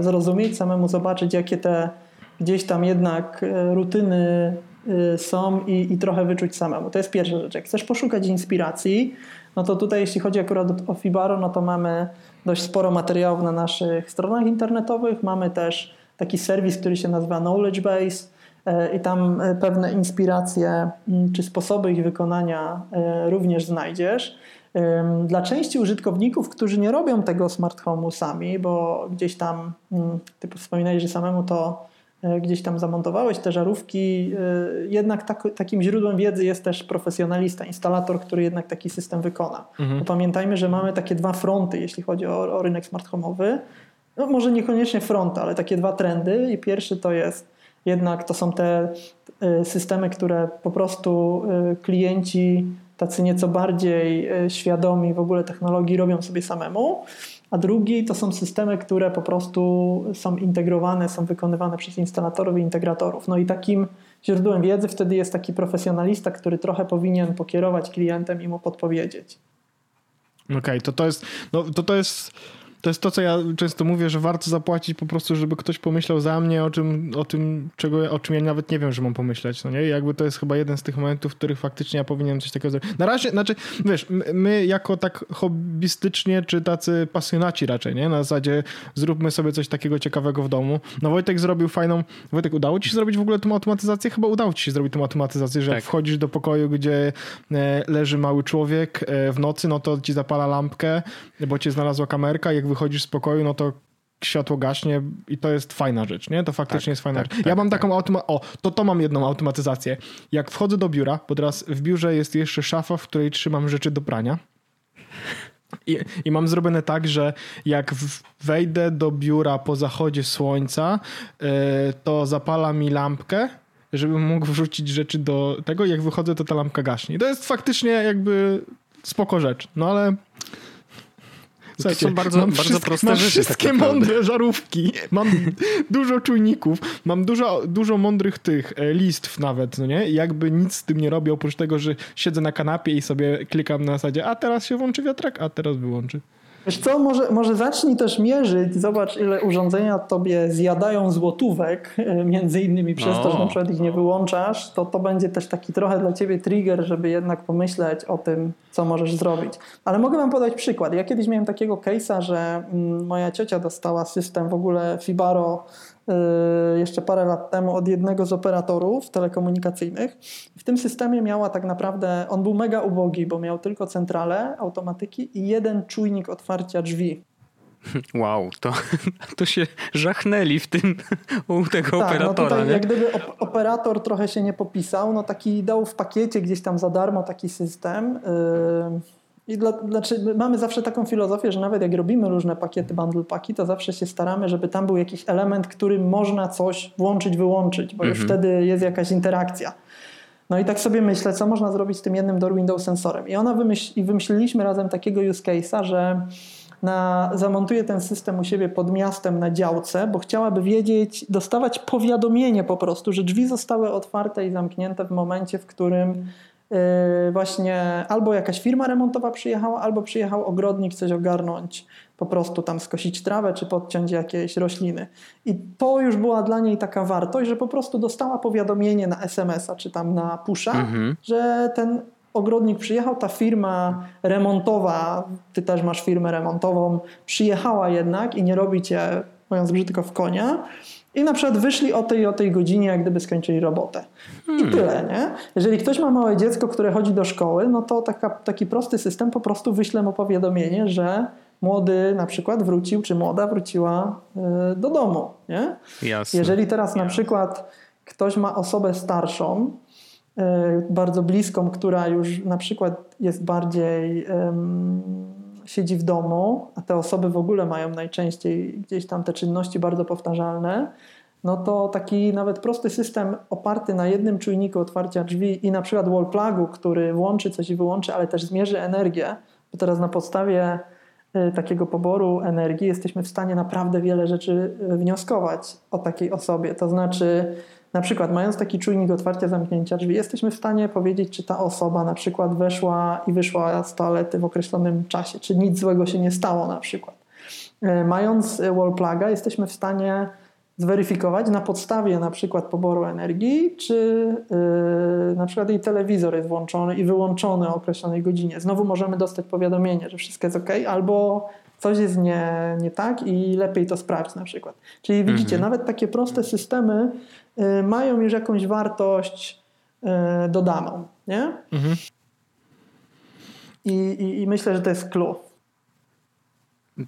zrozumieć, samemu zobaczyć, jakie te gdzieś tam jednak rutyny są i trochę wyczuć samemu. To jest pierwsza rzecz. Jak chcesz poszukać inspiracji, no to tutaj jeśli chodzi akurat o Fibaro, no to mamy dość sporo materiałów na naszych stronach internetowych. Mamy też taki serwis, który się nazywa Knowledge Base i tam pewne inspiracje czy sposoby ich wykonania również znajdziesz. Dla części użytkowników, którzy nie robią tego smart home'u sami, bo gdzieś tam, ty wspominałeś, że samemu to gdzieś tam zamontowałeś te żarówki, jednak takim źródłem wiedzy jest też profesjonalista, instalator, który jednak taki system wykona. Bo pamiętajmy, że mamy takie dwa fronty, jeśli chodzi o rynek smart home'owy. No może niekoniecznie fronty, ale takie dwa trendy i pierwszy to jest jednak to są te systemy, które po prostu klienci tacy nieco bardziej świadomi w ogóle technologii robią sobie samemu, a drugi to są systemy, które po prostu są integrowane, są wykonywane przez instalatorów i integratorów. No i takim źródłem wiedzy wtedy jest taki profesjonalista, który trochę powinien pokierować klientem i mu podpowiedzieć. Okej, to jest to, co ja często mówię, że warto zapłacić po prostu, żeby ktoś pomyślał za mnie o czym ja nawet nie wiem, że mam pomyśleć. No nie? Jakby to jest chyba jeden z tych momentów, w których faktycznie ja powinienem coś takiego zrobić. Na razie, znaczy, wiesz, my jako tak hobbystycznie, czy tacy pasjonaci raczej, nie? Na zasadzie zróbmy sobie coś takiego ciekawego w domu. No Wojtek zrobił fajną... Wojtek, udało ci się zrobić w ogóle tą automatyzację? Chyba udało ci się zrobić tą automatyzację, że tak. Jak wchodzisz do pokoju, gdzie leży mały człowiek w nocy, no to ci zapala lampkę, bo cię znalazła kamerka, jak wychodzisz z pokoju, no to światło gaśnie i to jest fajna rzecz, nie? To faktycznie jest fajna rzecz. Ja mam taką mam jedną automatyzację. Jak wchodzę do biura, bo teraz w biurze jest jeszcze szafa, w której trzymam rzeczy do prania. I mam zrobione tak, że jak wejdę do biura po zachodzie słońca, to zapala mi lampkę, żebym mógł wrzucić rzeczy do tego. Jak wychodzę, to ta lampka gaśnie. I to jest faktycznie jakby spoko rzecz. No ale... Słuchajcie, to są bardzo proste rzeczy. Mam wszystkie tak mądre żarówki, mam dużo czujników, mam dużo mądrych tych listw nawet, no nie? Jakby nic z tym nie robię, oprócz tego, że siedzę na kanapie i sobie klikam na zasadzie, a teraz się włączy wiatrak, a teraz wyłączy. Wiesz co, może zacznij też mierzyć, zobacz ile urządzenia tobie zjadają złotówek, między innymi przez to, że na przykład ich nie wyłączasz, to będzie też taki trochę dla ciebie trigger, żeby jednak pomyśleć o tym, co możesz zrobić. Ale mogę wam podać przykład. Ja kiedyś miałem takiego case'a, że moja ciocia dostała system w ogóle Fibaro jeszcze parę lat temu od jednego z operatorów telekomunikacyjnych. W tym systemie miała tak naprawdę, on był mega ubogi, bo miał tylko centralę automatyki i jeden czujnik otwarcia drzwi. Wow, to się żachnęli w tym u tego operatora. No tutaj, nie? Jak gdyby operator trochę się nie popisał, no taki dał w pakiecie gdzieś tam za darmo taki system. I mamy zawsze taką filozofię, że nawet jak robimy różne pakiety, bundle paki, to zawsze się staramy, żeby tam był jakiś element, którym można coś włączyć, wyłączyć, bo już wtedy jest jakaś interakcja. No i tak sobie myślę, co można zrobić z tym jednym door window sensorem. I wymyśliliśmy razem takiego use case'a, że zamontuje ten system u siebie pod miastem na działce, bo chciałaby wiedzieć, dostawać powiadomienie po prostu, że drzwi zostały otwarte i zamknięte w momencie, w którym właśnie albo jakaś firma remontowa przyjechała, albo przyjechał ogrodnik coś ogarnąć, po prostu tam skosić trawę czy podciąć jakieś rośliny. I to już była dla niej taka wartość, że po prostu dostała powiadomienie na SMS-a czy tam na pusha, że ten ogrodnik przyjechał, ta firma remontowa, ty też masz firmę remontową, przyjechała jednak i nie robi cię, mówiąc brzydko, w konia. I na przykład wyszli o tej godzinie, jak gdyby skończyli robotę. I tyle, nie? Jeżeli ktoś ma małe dziecko, które chodzi do szkoły, no to taki prosty system, po prostu wyślę mu powiadomienie, że młody na przykład wrócił, czy młoda wróciła do domu, nie? Jasne. Jeżeli teraz na przykład ktoś ma osobę starszą, bardzo bliską, która już na przykład jest bardziej... siedzi w domu, a te osoby w ogóle mają najczęściej gdzieś tam te czynności bardzo powtarzalne, no to taki nawet prosty system oparty na jednym czujniku otwarcia drzwi i na przykład wall plugu, który włączy coś i wyłączy, ale też zmierzy energię, bo teraz na podstawie takiego poboru energii jesteśmy w stanie naprawdę wiele rzeczy wnioskować o takiej osobie. To znaczy, na przykład mając taki czujnik otwarcia, zamknięcia drzwi, jesteśmy w stanie powiedzieć, czy ta osoba na przykład weszła i wyszła z toalety w określonym czasie, czy nic złego się nie stało na przykład. Mając wall pluga, jesteśmy w stanie zweryfikować na podstawie na przykład poboru energii, czy na przykład jej telewizor jest włączony i wyłączony o określonej godzinie. Znowu możemy dostać powiadomienie, że wszystko jest ok, albo coś jest nie tak i lepiej to sprawdź na przykład. Czyli widzicie, nawet takie proste systemy mają już jakąś wartość dodaną, nie? I myślę, że to jest clue.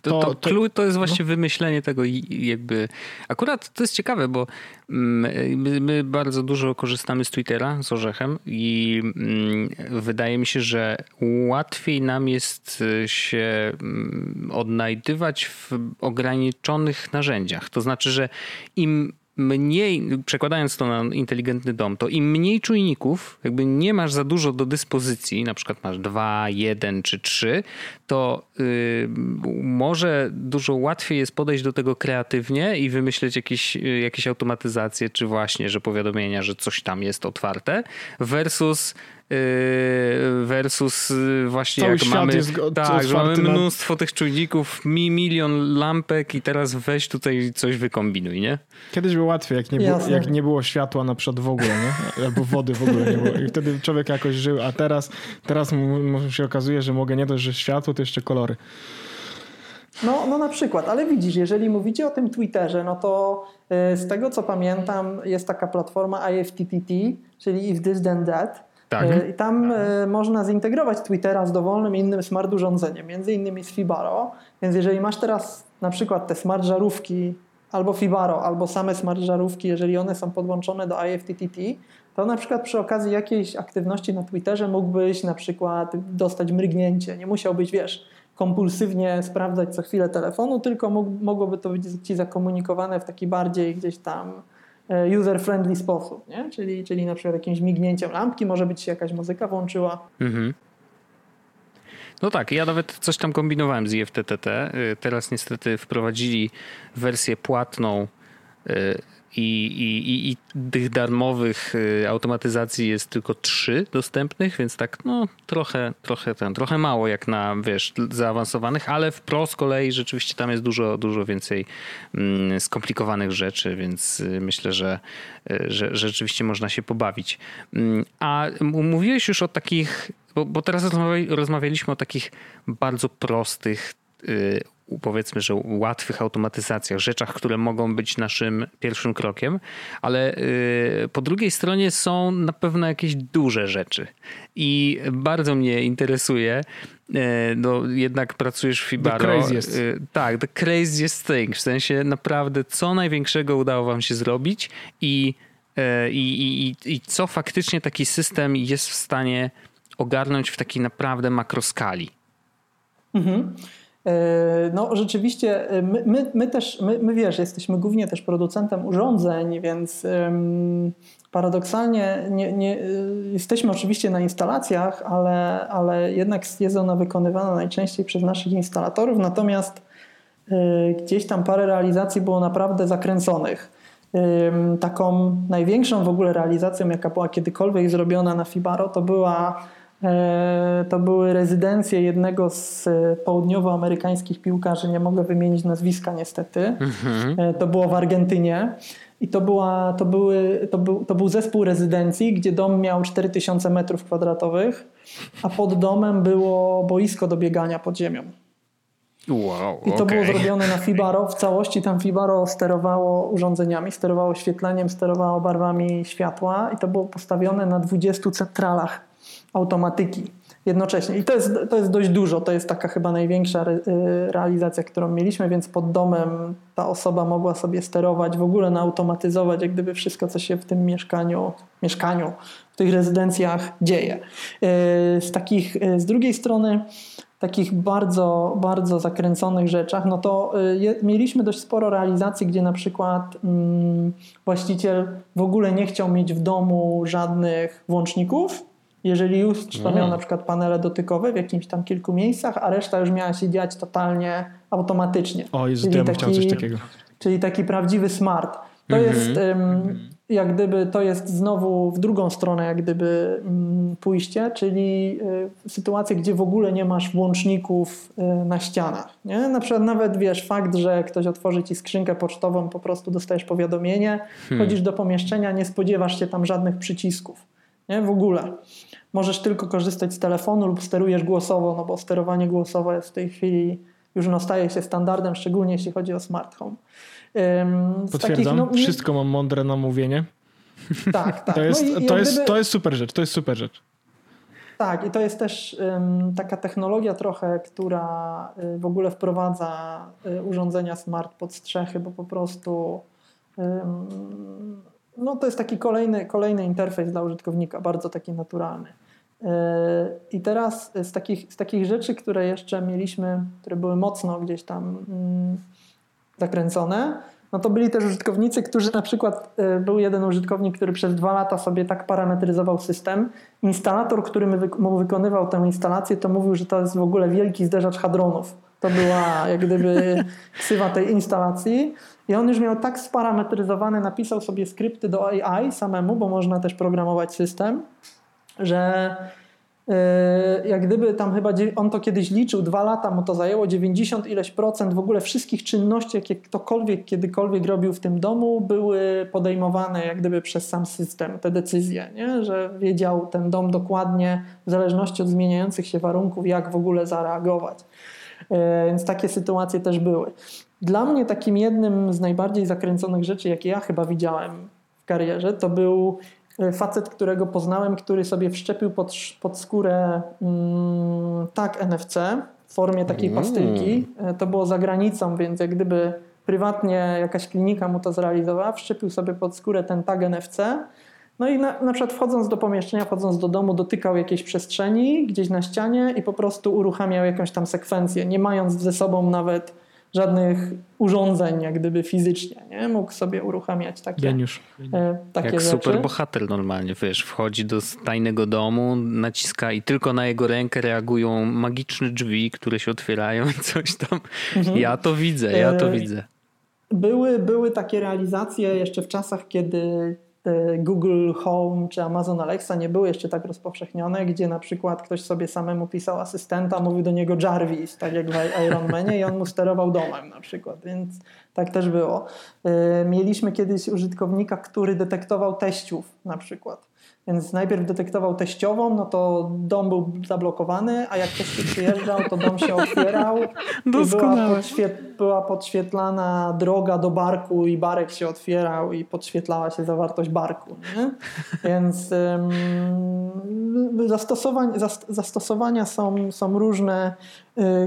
To clue to jest właśnie wymyślenie tego jakby... Akurat to jest ciekawe, bo my bardzo dużo korzystamy z Twittera, z Orzechem i wydaje mi się, że łatwiej nam jest się odnajdywać w ograniczonych narzędziach. To znaczy, że im mniej, przekładając to na inteligentny dom, to im mniej czujników, jakby nie masz za dużo do dyspozycji, na przykład masz 2, 1 czy 3, to może dużo łatwiej jest podejść do tego kreatywnie i wymyśleć jakieś automatyzacje, czy właśnie, że powiadomienia, że coś tam jest otwarte, versus versus właśnie cały jak mamy, że mamy mnóstwo tych czujników, milion lampek i teraz weź tutaj coś wykombinuj, nie? Kiedyś było łatwiej, jak nie było światła na przykład w ogóle, nie? Albo wody w ogóle nie było. I wtedy człowiek jakoś żył, a teraz się okazuje, że mogę nie dość, że światło, to jeszcze kolory. No na przykład, ale widzisz, jeżeli mówicie o tym Twitterze, no to z tego co pamiętam jest taka platforma IFTTT, czyli If This Then That. Tak. I tam można zintegrować Twittera z dowolnym innym smart urządzeniem, między innymi z Fibaro. Więc jeżeli masz teraz na przykład te smart żarówki albo Fibaro, albo same smart żarówki, jeżeli one są podłączone do IFTTT, to na przykład przy okazji jakiejś aktywności na Twitterze mógłbyś na przykład dostać mrygnięcie. Nie musiałbyś, kompulsywnie sprawdzać co chwilę telefonu, tylko mogłoby to być ci zakomunikowane w taki bardziej gdzieś tam user-friendly sposób, nie? Czyli na przykład jakimś mignięciem lampki, może być jakaś muzyka włączyła. Mhm. No tak, ja nawet coś tam kombinowałem z IFTTT. Teraz niestety wprowadzili wersję płatną i tych darmowych automatyzacji jest tylko 3 dostępnych, więc tak trochę mało jak na zaawansowanych, ale wprost z kolei rzeczywiście tam jest dużo więcej skomplikowanych rzeczy, więc myślę, że rzeczywiście można się pobawić. A mówiłeś już o takich, bo teraz rozmawialiśmy o takich bardzo prostych, powiedzmy, że łatwych automatyzacjach, rzeczach, które mogą być naszym pierwszym krokiem, ale po drugiej stronie są na pewno jakieś duże rzeczy i bardzo mnie interesuje, jednak pracujesz w Fibaro. The craziest thing, w sensie naprawdę co największego udało wam się zrobić i co faktycznie taki system jest w stanie ogarnąć w takiej naprawdę makroskali. Mhm. No rzeczywiście my wiesz, jesteśmy głównie też producentem urządzeń, więc paradoksalnie nie jesteśmy oczywiście na instalacjach, ale jednak jest ona wykonywana najczęściej przez naszych instalatorów, natomiast gdzieś tam parę realizacji było naprawdę zakręconych. Taką największą w ogóle realizacją, jaka była kiedykolwiek zrobiona na Fibaro, to były rezydencje jednego z południowoamerykańskich piłkarzy, nie mogę wymienić nazwiska niestety, to było w Argentynie i to był zespół rezydencji, gdzie dom miał 4000 metrów kwadratowych, a pod domem było boisko do biegania pod ziemią. Wow, i to było zrobione na Fibaro w całości. Tam Fibaro sterowało urządzeniami, sterowało oświetleniem, sterowało barwami światła i to było postawione na 20 centralach automatyki jednocześnie. I to jest dość dużo. To jest taka chyba największa realizacja, którą mieliśmy, więc pod domem ta osoba mogła sobie sterować, w ogóle nautomatyzować jak gdyby wszystko, co się w tym mieszkaniu w tych rezydencjach dzieje. Z drugiej strony takich bardzo, bardzo zakręconych rzeczach, no to mieliśmy dość sporo realizacji, gdzie na przykład właściciel w ogóle nie chciał mieć w domu żadnych włączników. Jeżeli już to miał na przykład panele dotykowe w jakimś tam kilku miejscach, a reszta już miała się dziać totalnie automatycznie. O Jezu, ja bym chciał coś takiego. Czyli taki prawdziwy smart. To jest jak gdyby, to jest znowu w drugą stronę jak gdyby pójście, czyli sytuacje, gdzie w ogóle nie masz włączników na ścianach. Nie? Na przykład nawet fakt, że ktoś otworzy ci skrzynkę pocztową, po prostu dostajesz powiadomienie, chodzisz do pomieszczenia, nie spodziewasz się tam żadnych przycisków. Nie? W ogóle. Możesz tylko korzystać z telefonu lub sterujesz głosowo, no bo sterowanie głosowe jest w tej chwili już staje się standardem, szczególnie jeśli chodzi o smart home. Potwierdzam, wszystko mam mądre na mówienie. Tak. To jest super rzecz. Tak, i to jest też taka technologia trochę, która w ogóle wprowadza urządzenia smart pod strzechy, bo po prostu to jest taki kolejny interfejs dla użytkownika, bardzo taki naturalny. I teraz z takich rzeczy, które jeszcze mieliśmy, które były mocno gdzieś tam zakręcone, no to byli też użytkownicy, którzy na przykład był jeden użytkownik, który przez 2 lata sobie tak parametryzował system. Instalator, który mu wykonywał tę instalację, to mówił, że to jest w ogóle wielki zderzacz hadronów. To była jak gdyby ksywa tej instalacji. I on już miał tak sparametryzowany, napisał sobie skrypty do AI samemu, bo można też programować system, że jak gdyby tam chyba, on to kiedyś liczył, 2 lata mu to zajęło, 90 ileś procent w ogóle wszystkich czynności, jakie ktokolwiek kiedykolwiek robił w tym domu, były podejmowane jak gdyby przez sam system, te decyzje, nie? Że wiedział ten dom dokładnie w zależności od zmieniających się warunków, jak w ogóle zareagować. Więc takie sytuacje też były. Dla mnie takim jednym z najbardziej zakręconych rzeczy, jakie ja chyba widziałem w karierze, to był facet, którego poznałem, który sobie wszczepił pod skórę tak NFC w formie takiej pastylki. To było za granicą, więc jak gdyby prywatnie jakaś klinika mu to zrealizowała, wszczepił sobie pod skórę ten tag NFC. No i na przykład wchodząc do pomieszczenia, wchodząc do domu, dotykał jakiejś przestrzeni gdzieś na ścianie i po prostu uruchamiał jakąś tam sekwencję, nie mając ze sobą nawet żadnych urządzeń jak gdyby fizycznie, nie? Mógł sobie uruchamiać takie, takie jak rzeczy. Jak super bohater normalnie, wiesz, wchodzi do tajnego domu, naciska i tylko na jego rękę reagują magiczne drzwi, które się otwierają i coś tam. Ja to widzę. Były takie realizacje jeszcze w czasach, kiedy Google Home czy Amazon Alexa nie były jeszcze tak rozpowszechnione, gdzie na przykład ktoś sobie samemu pisał asystenta, mówił do niego Jarvis, tak jak w Iron Manie, i on mu sterował domem na przykład, więc tak też było. Mieliśmy kiedyś użytkownika, który detektował teściów na przykład, więc najpierw detektował teściową, no to dom był zablokowany, a jak teściu przyjeżdżał, to dom się otwierał i była podświetlana droga do barku i barek się otwierał i podświetlała się zawartość barku. Nie? Więc zastosowania są różne,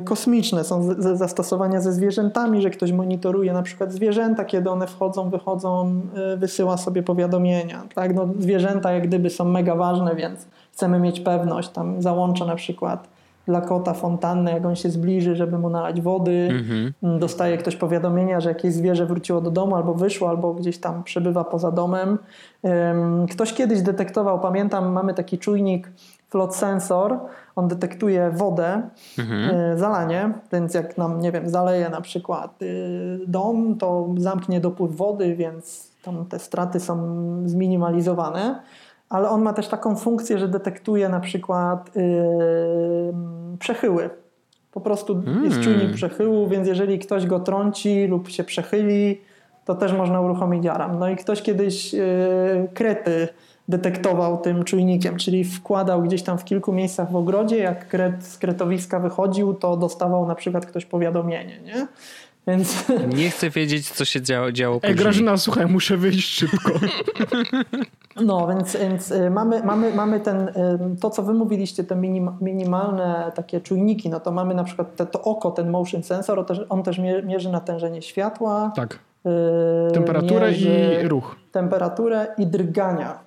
kosmiczne. Są zastosowania ze zwierzętami, że ktoś monitoruje na przykład zwierzęta, kiedy one wchodzą, wychodzą, wysyła sobie powiadomienia. Tak? No, zwierzęta jak gdyby są mega ważne, więc chcemy mieć pewność. Tam załącza na przykład dla kota fontannę, jak on się zbliży, żeby mu nalać wody. Dostaje ktoś powiadomienia, że jakieś zwierzę wróciło do domu albo wyszło, albo gdzieś tam przebywa poza domem. Ktoś kiedyś detektował, pamiętam, mamy taki czujnik float sensor, on detektuje wodę, zalanie, więc jak nam, nie wiem, zaleje na przykład dom, to zamknie dopływ wody, więc tam te straty są zminimalizowane. Ale on ma też taką funkcję, że detektuje na przykład przechyły. Po prostu jest czujnik przechyłu, więc jeżeli ktoś go trąci lub się przechyli, to też można uruchomić alarm. No i ktoś kiedyś krety detektował tym czujnikiem, czyli wkładał gdzieś tam w kilku miejscach w ogrodzie, jak kret z kretowiska wychodził, to dostawał na przykład ktoś powiadomienie, nie? Więc... Nie chcę wiedzieć, co się działo później. Grażyna, słuchaj, muszę wyjść szybko. No, więc mamy ten, to co wy mówiliście, te minimalne takie czujniki, no to mamy na przykład to oko, ten motion sensor, on też mierzy natężenie światła. Tak. Temperaturę i ruch. Temperaturę i drgania.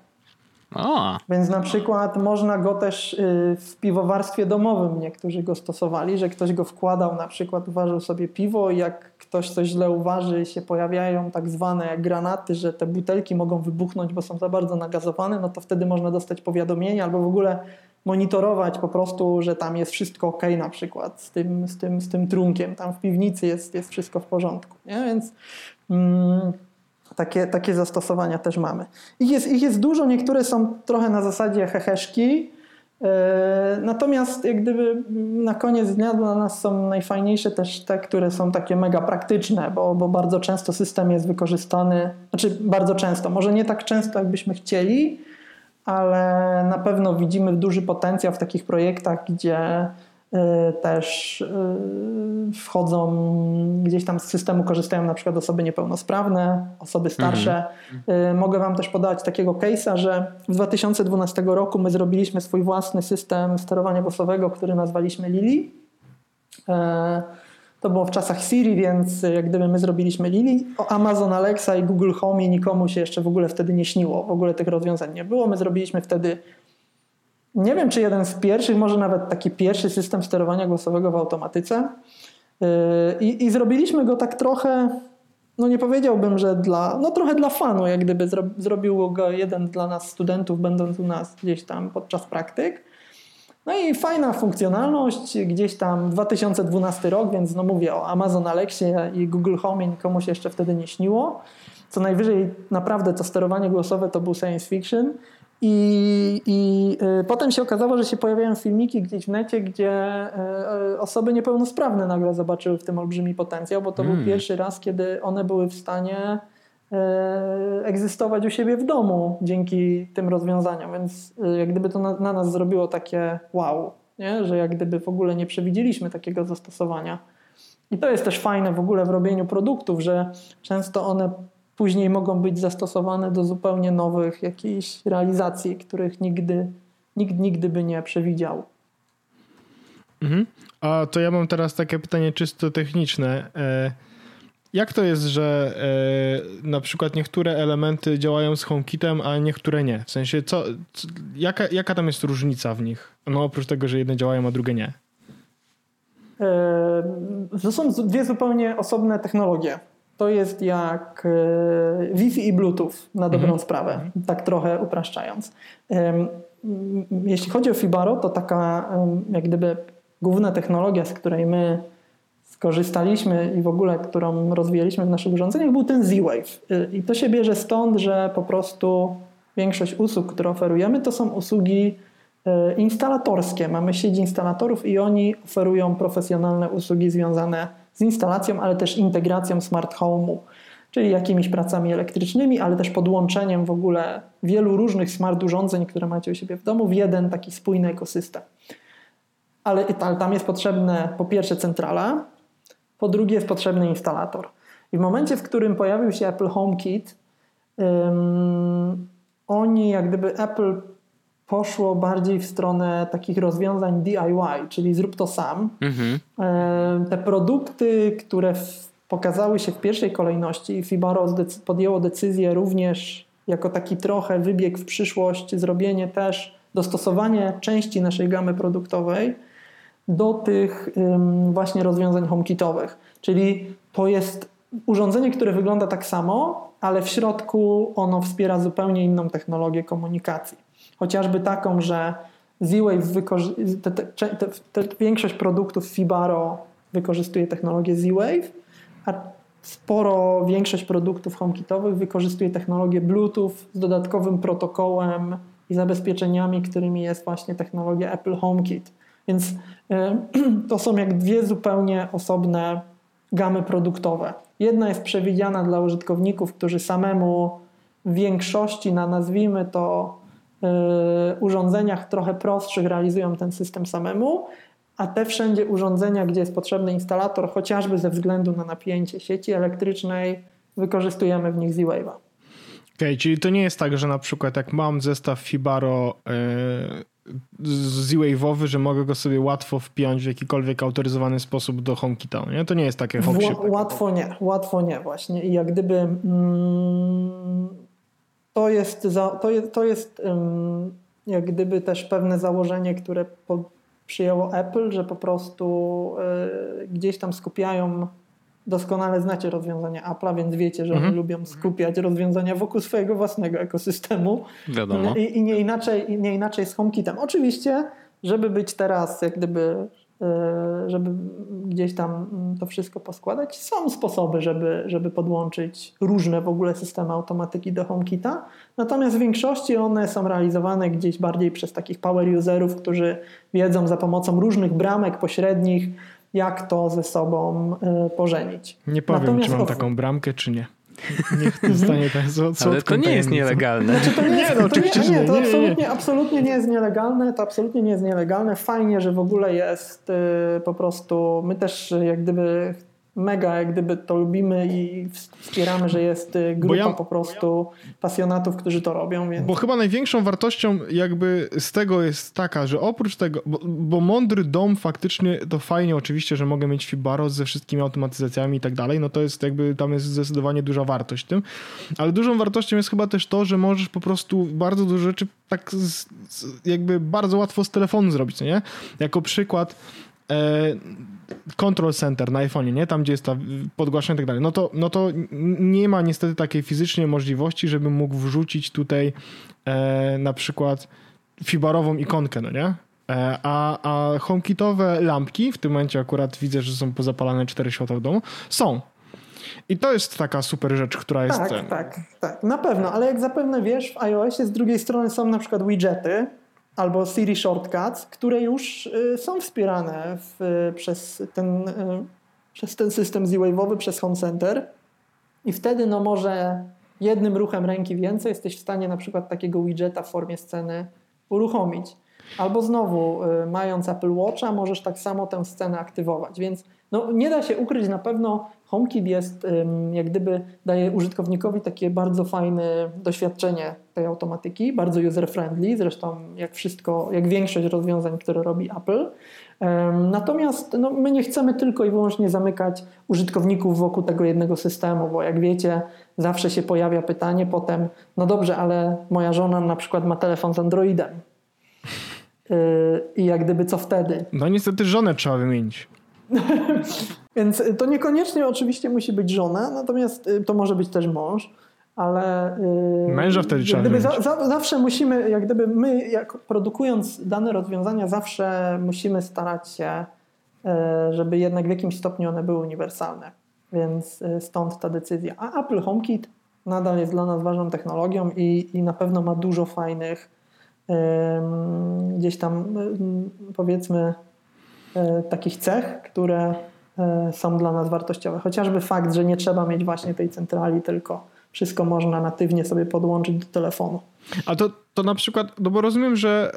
O. Więc na przykład można go też w piwowarstwie domowym niektórzy go stosowali, że ktoś go wkładał, na przykład uważył sobie piwo i jak ktoś coś źle uważy, się pojawiają tak zwane jak granaty, że te butelki mogą wybuchnąć, bo są za bardzo nagazowane, no to wtedy można dostać powiadomienie albo w ogóle monitorować po prostu, że tam jest wszystko okej, na przykład z tym trunkiem, tam w piwnicy jest wszystko w porządku, nie? Więc... Takie zastosowania też mamy. Ich jest dużo, niektóre są trochę na zasadzie heheszki, natomiast jak gdyby na koniec dnia dla nas są najfajniejsze też te, które są takie mega praktyczne, bo bardzo często system jest wykorzystany, znaczy bardzo często, może nie tak często jakbyśmy chcieli, ale na pewno widzimy duży potencjał w takich projektach, gdzie też wchodzą gdzieś tam z systemu, korzystają na przykład osoby niepełnosprawne, osoby starsze. Mogę wam też podać takiego case'a, że w 2012 roku my zrobiliśmy swój własny system sterowania głosowego, który nazwaliśmy Lili. To było w czasach Siri, więc jak gdyby my zrobiliśmy Lili. O Amazon Alexa i Google Home i nikomu się jeszcze w ogóle wtedy nie śniło. W ogóle tych rozwiązań nie było. My zrobiliśmy wtedy, nie wiem, czy jeden z pierwszych, może nawet taki pierwszy system sterowania głosowego w automatyce. I zrobiliśmy go tak trochę, no nie powiedziałbym, że trochę dla fanu, jak gdyby zrobił go jeden dla nas studentów, będąc u nas gdzieś tam podczas praktyk. No i fajna funkcjonalność, gdzieś tam 2012 rok, więc no mówię o Amazon Alexie i Google Home i nikomu się jeszcze wtedy nie śniło. Co najwyżej naprawdę to sterowanie głosowe to był science fiction. I potem się okazało, że się pojawiają filmiki gdzieś w necie, gdzie osoby niepełnosprawne nagle zobaczyły w tym olbrzymi potencjał, bo to był pierwszy raz, kiedy one były w stanie egzystować u siebie w domu dzięki tym rozwiązaniom. Więc jak gdyby to na nas zrobiło takie wow, nie? Że jak gdyby w ogóle nie przewidzieliśmy takiego zastosowania. I to jest też fajne w ogóle w robieniu produktów, że często one później mogą być zastosowane do zupełnie nowych jakichś realizacji, których nikt nigdy by nie przewidział. Mhm. A to ja mam teraz takie pytanie czysto techniczne. Jak to jest, że na przykład niektóre elementy działają z HomeKitem, a niektóre nie? W sensie, jaka tam jest różnica w nich? No oprócz tego, że jedne działają, a drugie nie. To są dwie zupełnie osobne technologie. To jest jak Wi-Fi i Bluetooth na dobrą sprawę, tak trochę upraszczając. Jeśli chodzi o Fibaro, to taka jak gdyby główna technologia, z której my skorzystaliśmy i w ogóle którą rozwijaliśmy w naszych urządzeniach, był ten Z-Wave. I to się bierze stąd, że po prostu większość usług, które oferujemy, to są usługi instalatorskie. Mamy sieć instalatorów i oni oferują profesjonalne usługi związane z instalacją, ale też integracją smart home'u, czyli jakimiś pracami elektrycznymi, ale też podłączeniem w ogóle wielu różnych smart urządzeń, które macie u siebie w domu, w jeden taki spójny ekosystem. Ale tam jest potrzebne po pierwsze centrala, po drugie jest potrzebny instalator. I w momencie, w którym pojawił się Apple HomeKit, oni jak gdyby Apple poszło bardziej w stronę takich rozwiązań DIY, czyli zrób to sam. Te produkty, które pokazały się w pierwszej kolejności, Fibaro podjęło decyzję również jako taki trochę wybieg w przyszłość, zrobienie też, dostosowanie części naszej gamy produktowej do tych właśnie rozwiązań HomeKitowych. Czyli to jest urządzenie, które wygląda tak samo, ale w środku ono wspiera zupełnie inną technologię komunikacji. Chociażby taką, że Z-Wave większość produktów Fibaro wykorzystuje technologię Z-Wave, a większość produktów HomeKitowych wykorzystuje technologię Bluetooth z dodatkowym protokołem i zabezpieczeniami, którymi jest właśnie technologia Apple HomeKit. Więc to są jak dwie zupełnie osobne gamy produktowe. Jedna jest przewidziana dla użytkowników, którzy samemu w większości na, nazwijmy to, urządzeniach trochę prostszych realizują ten system samemu, a te wszędzie urządzenia, gdzie jest potrzebny instalator, chociażby ze względu na napięcie sieci elektrycznej, wykorzystujemy w nich Z-Wave'a. Okej, czyli to nie jest tak, że na przykład jak mam zestaw Fibaro Z-Wave'owy, że mogę go sobie łatwo wpiąć w jakikolwiek autoryzowany sposób do HomeKita, nie? To nie jest takie HomeKit. Łatwo nie właśnie. I jak gdyby... To jest jak gdyby też pewne założenie, które przyjęło Apple, że po prostu gdzieś tam skupiają, doskonale znacie rozwiązania Apple'a, więc wiecie, że oni lubią skupiać rozwiązania wokół swojego własnego ekosystemu. Wiadomo. I nie inaczej z HomeKitem. Oczywiście, żeby być teraz jak gdyby, żeby gdzieś tam to wszystko poskładać. Są sposoby, żeby podłączyć różne w ogóle systemy automatyki do HomeKita, natomiast w większości one są realizowane gdzieś bardziej przez takich power userów, którzy wiedzą za pomocą różnych bramek pośrednich, jak to ze sobą pożenić. Nie powiem, natomiast czy mam taką bramkę, czy nie. Niech to zostanie ale to nie jest nielegalne. Znaczy, to absolutnie nie jest nielegalne. To absolutnie nie jest nielegalne. Fajnie, że w ogóle jest po prostu, my też jak gdyby mega jak gdyby to lubimy i wspieramy, że jest grupa po prostu pasjonatów, którzy to robią. Więc. Bo chyba największą wartością jakby z tego jest taka, że oprócz tego, bo mądry dom faktycznie to fajnie oczywiście, że mogę mieć Fibaro ze wszystkimi automatyzacjami i tak dalej, no to jest jakby, tam jest zdecydowanie duża wartość w tym, ale dużą wartością jest chyba też to, że możesz po prostu bardzo dużo rzeczy tak jakby bardzo łatwo z telefonu zrobić, nie? Jako przykład control center na iPhone'ie, nie? Tam, gdzie jest ta podgłaszanie i tak dalej. No to nie ma niestety takiej fizycznie możliwości, żebym mógł wrzucić tutaj na przykład fibarową ikonkę, no nie? A HomeKitowe lampki, w tym momencie akurat widzę, że są pozapalane 4 światła w domu, są. I to jest taka super rzecz, która jest... Tak, na pewno, ale jak zapewne wiesz, w iOSie z drugiej strony są na przykład widgety albo Siri Shortcuts, które już są wspierane przez ten system Z-Wave'owy, przez Home Center i wtedy no może jednym ruchem ręki więcej jesteś w stanie na przykład takiego widgeta w formie sceny uruchomić. Albo znowu, mając Apple Watcha, możesz tak samo tę scenę aktywować, więc no, nie da się ukryć, na pewno HomeKit jest, jak gdyby daje użytkownikowi takie bardzo fajne doświadczenie tej automatyki, bardzo user-friendly, zresztą jak wszystko, jak większość rozwiązań, które robi Apple. Natomiast no, my nie chcemy tylko i wyłącznie zamykać użytkowników wokół tego jednego systemu, bo jak wiecie, zawsze się pojawia pytanie potem, no dobrze, ale moja żona na przykład ma telefon z Androidem. I jak gdyby co wtedy? No niestety żonę trzeba wymienić. Więc to niekoniecznie oczywiście musi być żona, natomiast to może być też mąż, ale męża wtedy trzeba wymienić. Zawsze musimy, jak gdyby my jak produkując dane rozwiązania zawsze musimy starać się, żeby jednak w jakimś stopniu one były uniwersalne, więc stąd ta decyzja. A Apple HomeKit nadal jest dla nas ważną technologią i na pewno ma dużo fajnych gdzieś tam powiedzmy takich cech, które są dla nas wartościowe. Chociażby fakt, że nie trzeba mieć właśnie tej centrali, tylko wszystko można natywnie sobie podłączyć do telefonu. A to na przykład, no bo rozumiem, że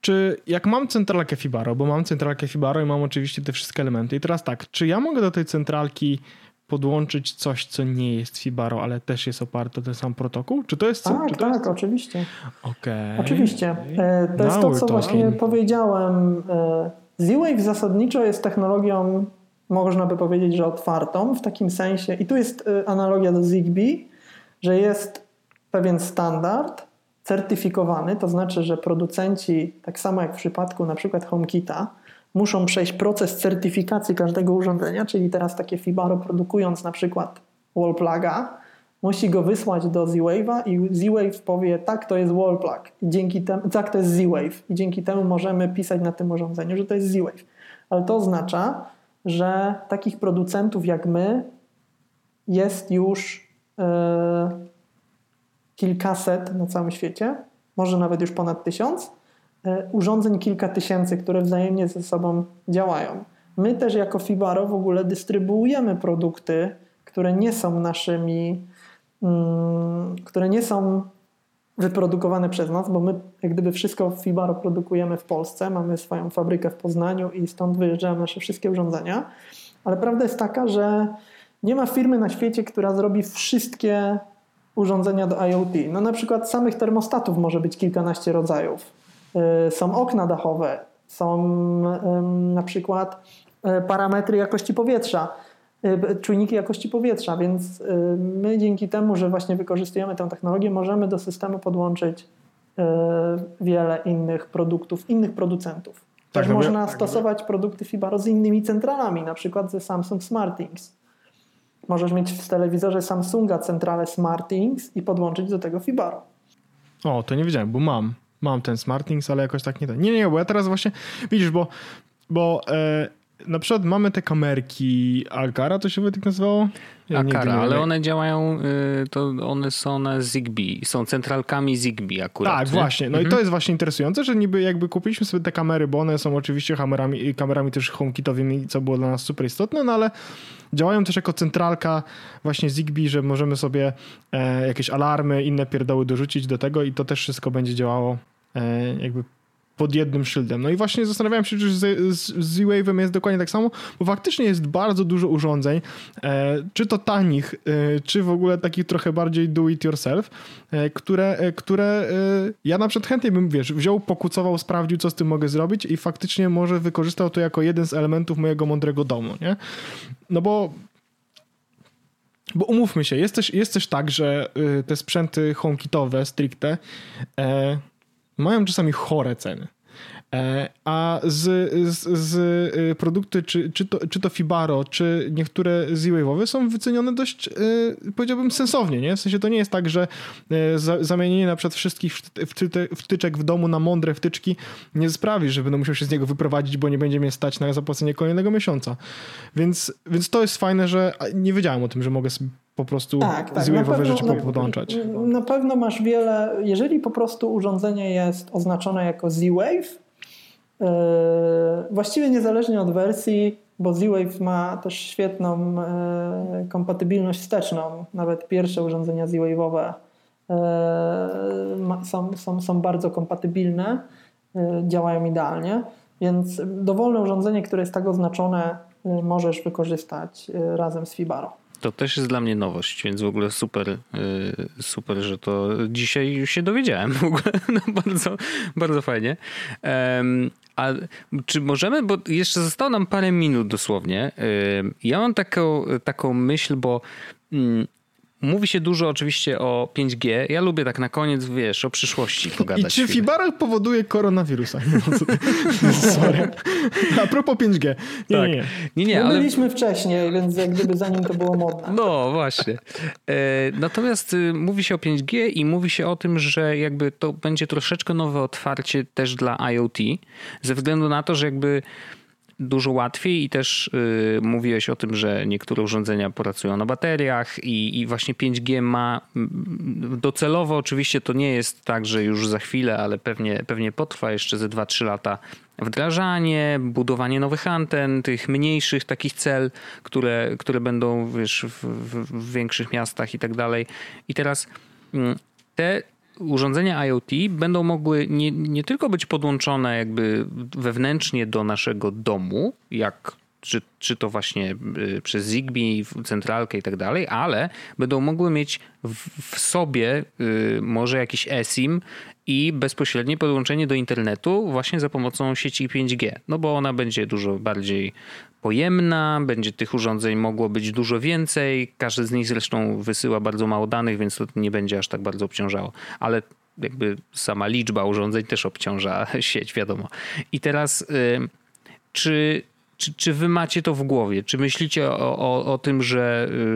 czy jak mam centralkę Fibaro, bo mam centralkę Fibaro i mam oczywiście te wszystkie elementy i teraz tak, czy ja mogę do tej centralki podłączyć coś, co nie jest Fibaro, ale też jest oparte o ten sam protokół? Czy to jest... Tak, oczywiście. Okay. Oczywiście. To jest to, co właśnie powiedziałem. Z-Wave zasadniczo jest technologią, można by powiedzieć, że otwartą w takim sensie. I tu jest analogia do Zigbee, że jest pewien standard certyfikowany, to znaczy, że producenci, tak samo jak w przypadku na przykład HomeKita, muszą przejść proces certyfikacji każdego urządzenia, czyli teraz takie Fibaro produkując na przykład wall pluga, musi go wysłać do Z-Wave'a i Z-Wave powie tak, to jest wall plug, tak, to jest Z-Wave i dzięki temu możemy pisać na tym urządzeniu, że to jest Z-Wave. Ale to oznacza, że takich producentów jak my jest już kilkaset na całym świecie, może nawet już ponad 1000, urządzeń kilka tysięcy, które wzajemnie ze sobą działają. My też jako Fibaro w ogóle dystrybuujemy produkty, które nie są naszymi, które nie są wyprodukowane przez nas, bo my jak gdyby wszystko w Fibaro produkujemy w Polsce, mamy swoją fabrykę w Poznaniu i stąd wyjeżdżają nasze wszystkie urządzenia, ale prawda jest taka, że nie ma firmy na świecie, która zrobi wszystkie urządzenia do IoT. No na przykład samych termostatów może być kilkanaście rodzajów. Są okna dachowe, są na przykład parametry jakości powietrza, czujniki jakości powietrza, więc my dzięki temu, że właśnie wykorzystujemy tę technologię, możemy do systemu podłączyć wiele innych produktów, innych producentów. Tak, też można stosować produkty Fibaro z innymi centralami, na przykład ze Samsung SmartThings. Możesz mieć w telewizorze Samsunga centralę SmartThings i podłączyć do tego Fibaro. O, to nie wiedziałem, bo mam ten SmartThings, ale jakoś tak nie ten. Nie, bo ja teraz właśnie, widzisz, bo na przykład mamy te kamerki Aqara, to się tak nazywało? Ja Aqara, ale one działają, to one są na Zigbee, są centralkami Zigbee akurat. Tak, nie? Właśnie. No i to jest właśnie interesujące, że niby jakby kupiliśmy sobie te kamery, bo one są oczywiście kamerami też HomeKitowymi, co było dla nas super istotne, no ale działają też jako centralka właśnie Zigbee, że możemy sobie jakieś alarmy, inne pierdoły dorzucić do tego i to też wszystko będzie działało jakby pod jednym szyldem. No i właśnie zastanawiałem się, czy z Z-Wave'em jest dokładnie tak samo, bo faktycznie jest bardzo dużo urządzeń, czy to tanich, czy w ogóle takich trochę bardziej do it yourself, które ja na przykład chętnie bym, wziął, pokucował, sprawdził, co z tym mogę zrobić i faktycznie może wykorzystał to jako jeden z elementów mojego mądrego domu, nie? No bo umówmy się, jest też tak, że te sprzęty HomeKitowe stricte mają czasami chore ceny. A z produkty, czy to Fibaro, czy niektóre Z-Wave'owe są wycenione dość, powiedziałbym, sensownie, nie? W sensie to nie jest tak, że zamienienie na przykład wszystkich wtyczek w domu na mądre wtyczki nie sprawi, że będę musiał się z niego wyprowadzić, bo nie będzie mnie stać na zapłacenie kolejnego miesiąca. Więc to jest fajne, że nie wiedziałem o tym, że mogę sobie po prostu Z-Wave'owe rzeczy podłączać. Na pewno masz wiele, jeżeli po prostu urządzenie jest oznaczone jako Z-Wave, właściwie niezależnie od wersji, bo Z-Wave ma też świetną kompatybilność wsteczną. Nawet pierwsze urządzenia Z-Wave'owe są bardzo kompatybilne, działają idealnie, więc dowolne urządzenie, które jest tak oznaczone, możesz wykorzystać razem z Fibaro. To też jest dla mnie nowość, więc w ogóle super, że to dzisiaj się dowiedziałem w ogóle. No bardzo, bardzo fajnie. A czy możemy, bo jeszcze zostało nam parę minut dosłownie. Ja mam taką myśl, bo mówi się dużo oczywiście o 5G. Ja lubię tak na koniec, wiesz, o przyszłości pogadać. I czy Fibaro powoduje koronawirusa? Sorry. A propos 5G. Nie, ale byliśmy wcześniej, więc jak gdyby zanim to było modne. No właśnie. Natomiast mówi się o 5G i mówi się o tym, że jakby to będzie troszeczkę nowe otwarcie też dla IoT, ze względu na to, że jakby dużo łatwiej i też mówiłeś o tym, że niektóre urządzenia pracują na bateriach i właśnie 5G ma docelowo, oczywiście to nie jest tak, że już za chwilę, ale pewnie potrwa jeszcze ze 2-3 lata wdrażanie, budowanie nowych anten, tych mniejszych takich cel, które będą, wiesz, w większych miastach i tak dalej. I teraz te urządzenia IoT będą mogły nie tylko być podłączone jakby wewnętrznie do naszego domu, jak czy to właśnie przez Zigbee, centralkę i tak dalej, ale będą mogły mieć w sobie może jakiś eSIM i bezpośrednie podłączenie do internetu właśnie za pomocą sieci 5G, no bo ona będzie dużo bardziej pojemna, będzie tych urządzeń mogło być dużo więcej, każdy z nich zresztą wysyła bardzo mało danych, więc to nie będzie aż tak bardzo obciążało, ale jakby sama liczba urządzeń też obciąża sieć, wiadomo. I teraz czy wy macie to w głowie? Czy myślicie o tym,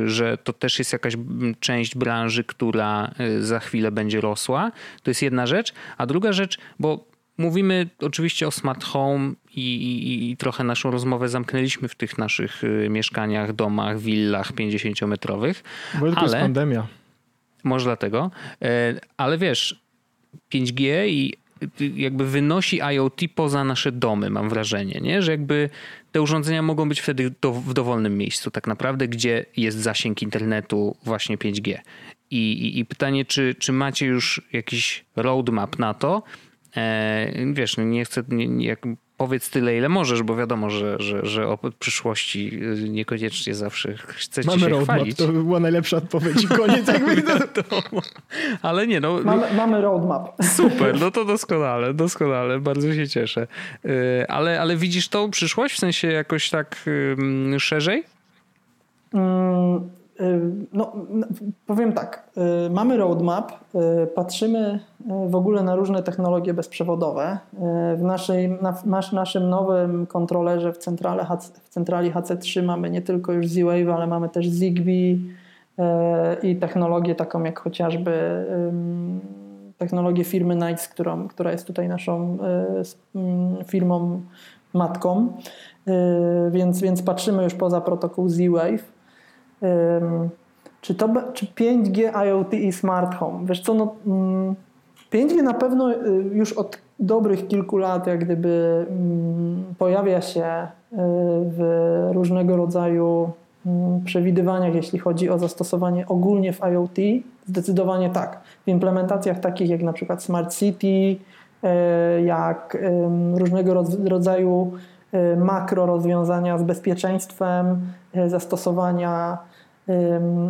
że to też jest jakaś część branży, która za chwilę będzie rosła? To jest jedna rzecz. A druga rzecz, bo mówimy oczywiście o smart home i trochę naszą rozmowę zamknęliśmy w tych naszych mieszkaniach, domach, willach 50-metrowych. Bo to jest pandemia. Może dlatego. Ale wiesz, 5G i jakby wynosi IoT poza nasze domy, mam wrażenie, nie? Że jakby te urządzenia mogą być wtedy w dowolnym miejscu tak naprawdę, gdzie jest zasięg internetu właśnie 5G. I pytanie, czy macie już jakiś roadmap na to? Wiesz, nie chcę, jak powiedz tyle, ile możesz, bo wiadomo, że o przyszłości niekoniecznie zawsze chcecie się roadmap, chwalić. To by była najlepsza odpowiedź. Koniec jakby to. Ale nie, no. Mamy roadmap. Super, no to doskonale. Bardzo się cieszę. Ale widzisz tą przyszłość w sensie jakoś tak szerzej? No, powiem tak, mamy roadmap, patrzymy w ogóle na różne technologie bezprzewodowe. W naszym nowym kontrolerze w centrali HC3 mamy nie tylko już Z-Wave, ale mamy też Zigbee i technologię taką jak chociażby technologię firmy NICE, która jest tutaj naszą firmą matką, więc patrzymy już poza protokół Z-Wave. Czy 5G, IoT i smart home? Wiesz co, no, 5G na pewno już od dobrych kilku lat jak gdyby pojawia się w różnego rodzaju przewidywaniach, jeśli chodzi o zastosowanie ogólnie w IoT. Zdecydowanie tak. W implementacjach takich jak na przykład Smart City, jak różnego rodzaju makro rozwiązania z bezpieczeństwem, zastosowania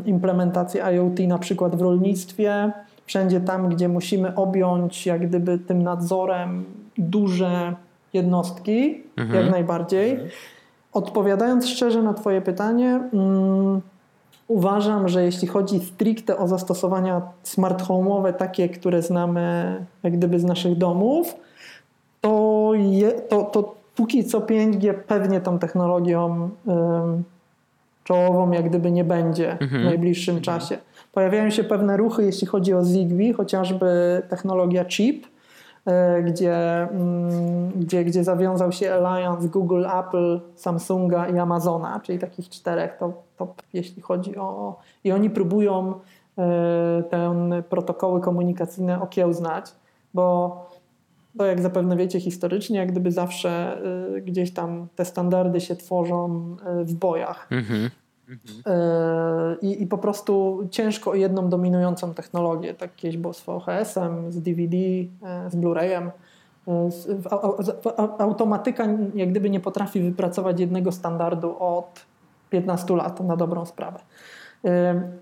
implementacji IoT na przykład w rolnictwie, wszędzie tam, gdzie musimy objąć jak gdyby tym nadzorem duże jednostki, jak najbardziej. Odpowiadając szczerze na twoje pytanie, uważam, że jeśli chodzi stricte o zastosowania smart home'owe, takie, które znamy jak gdyby z naszych domów, to póki co 5G pewnie tą technologią czołową jak gdyby nie będzie w najbliższym czasie. Pojawiają się pewne ruchy, jeśli chodzi o Zigbee, chociażby technologia chip, gdzie zawiązał się alliance Google, Apple, Samsunga i Amazona, czyli takich czterech top, jeśli chodzi o... I oni próbują te protokoły komunikacyjne okiełznać, bo to jak zapewne wiecie historycznie, jak gdyby zawsze gdzieś tam te standardy się tworzą w bojach. I po prostu ciężko o jedną dominującą technologię, tak kiedyś było z VHS-em, z DVD, z Blu-rayem. Automatyka jak gdyby nie potrafi wypracować jednego standardu od 15 lat na dobrą sprawę.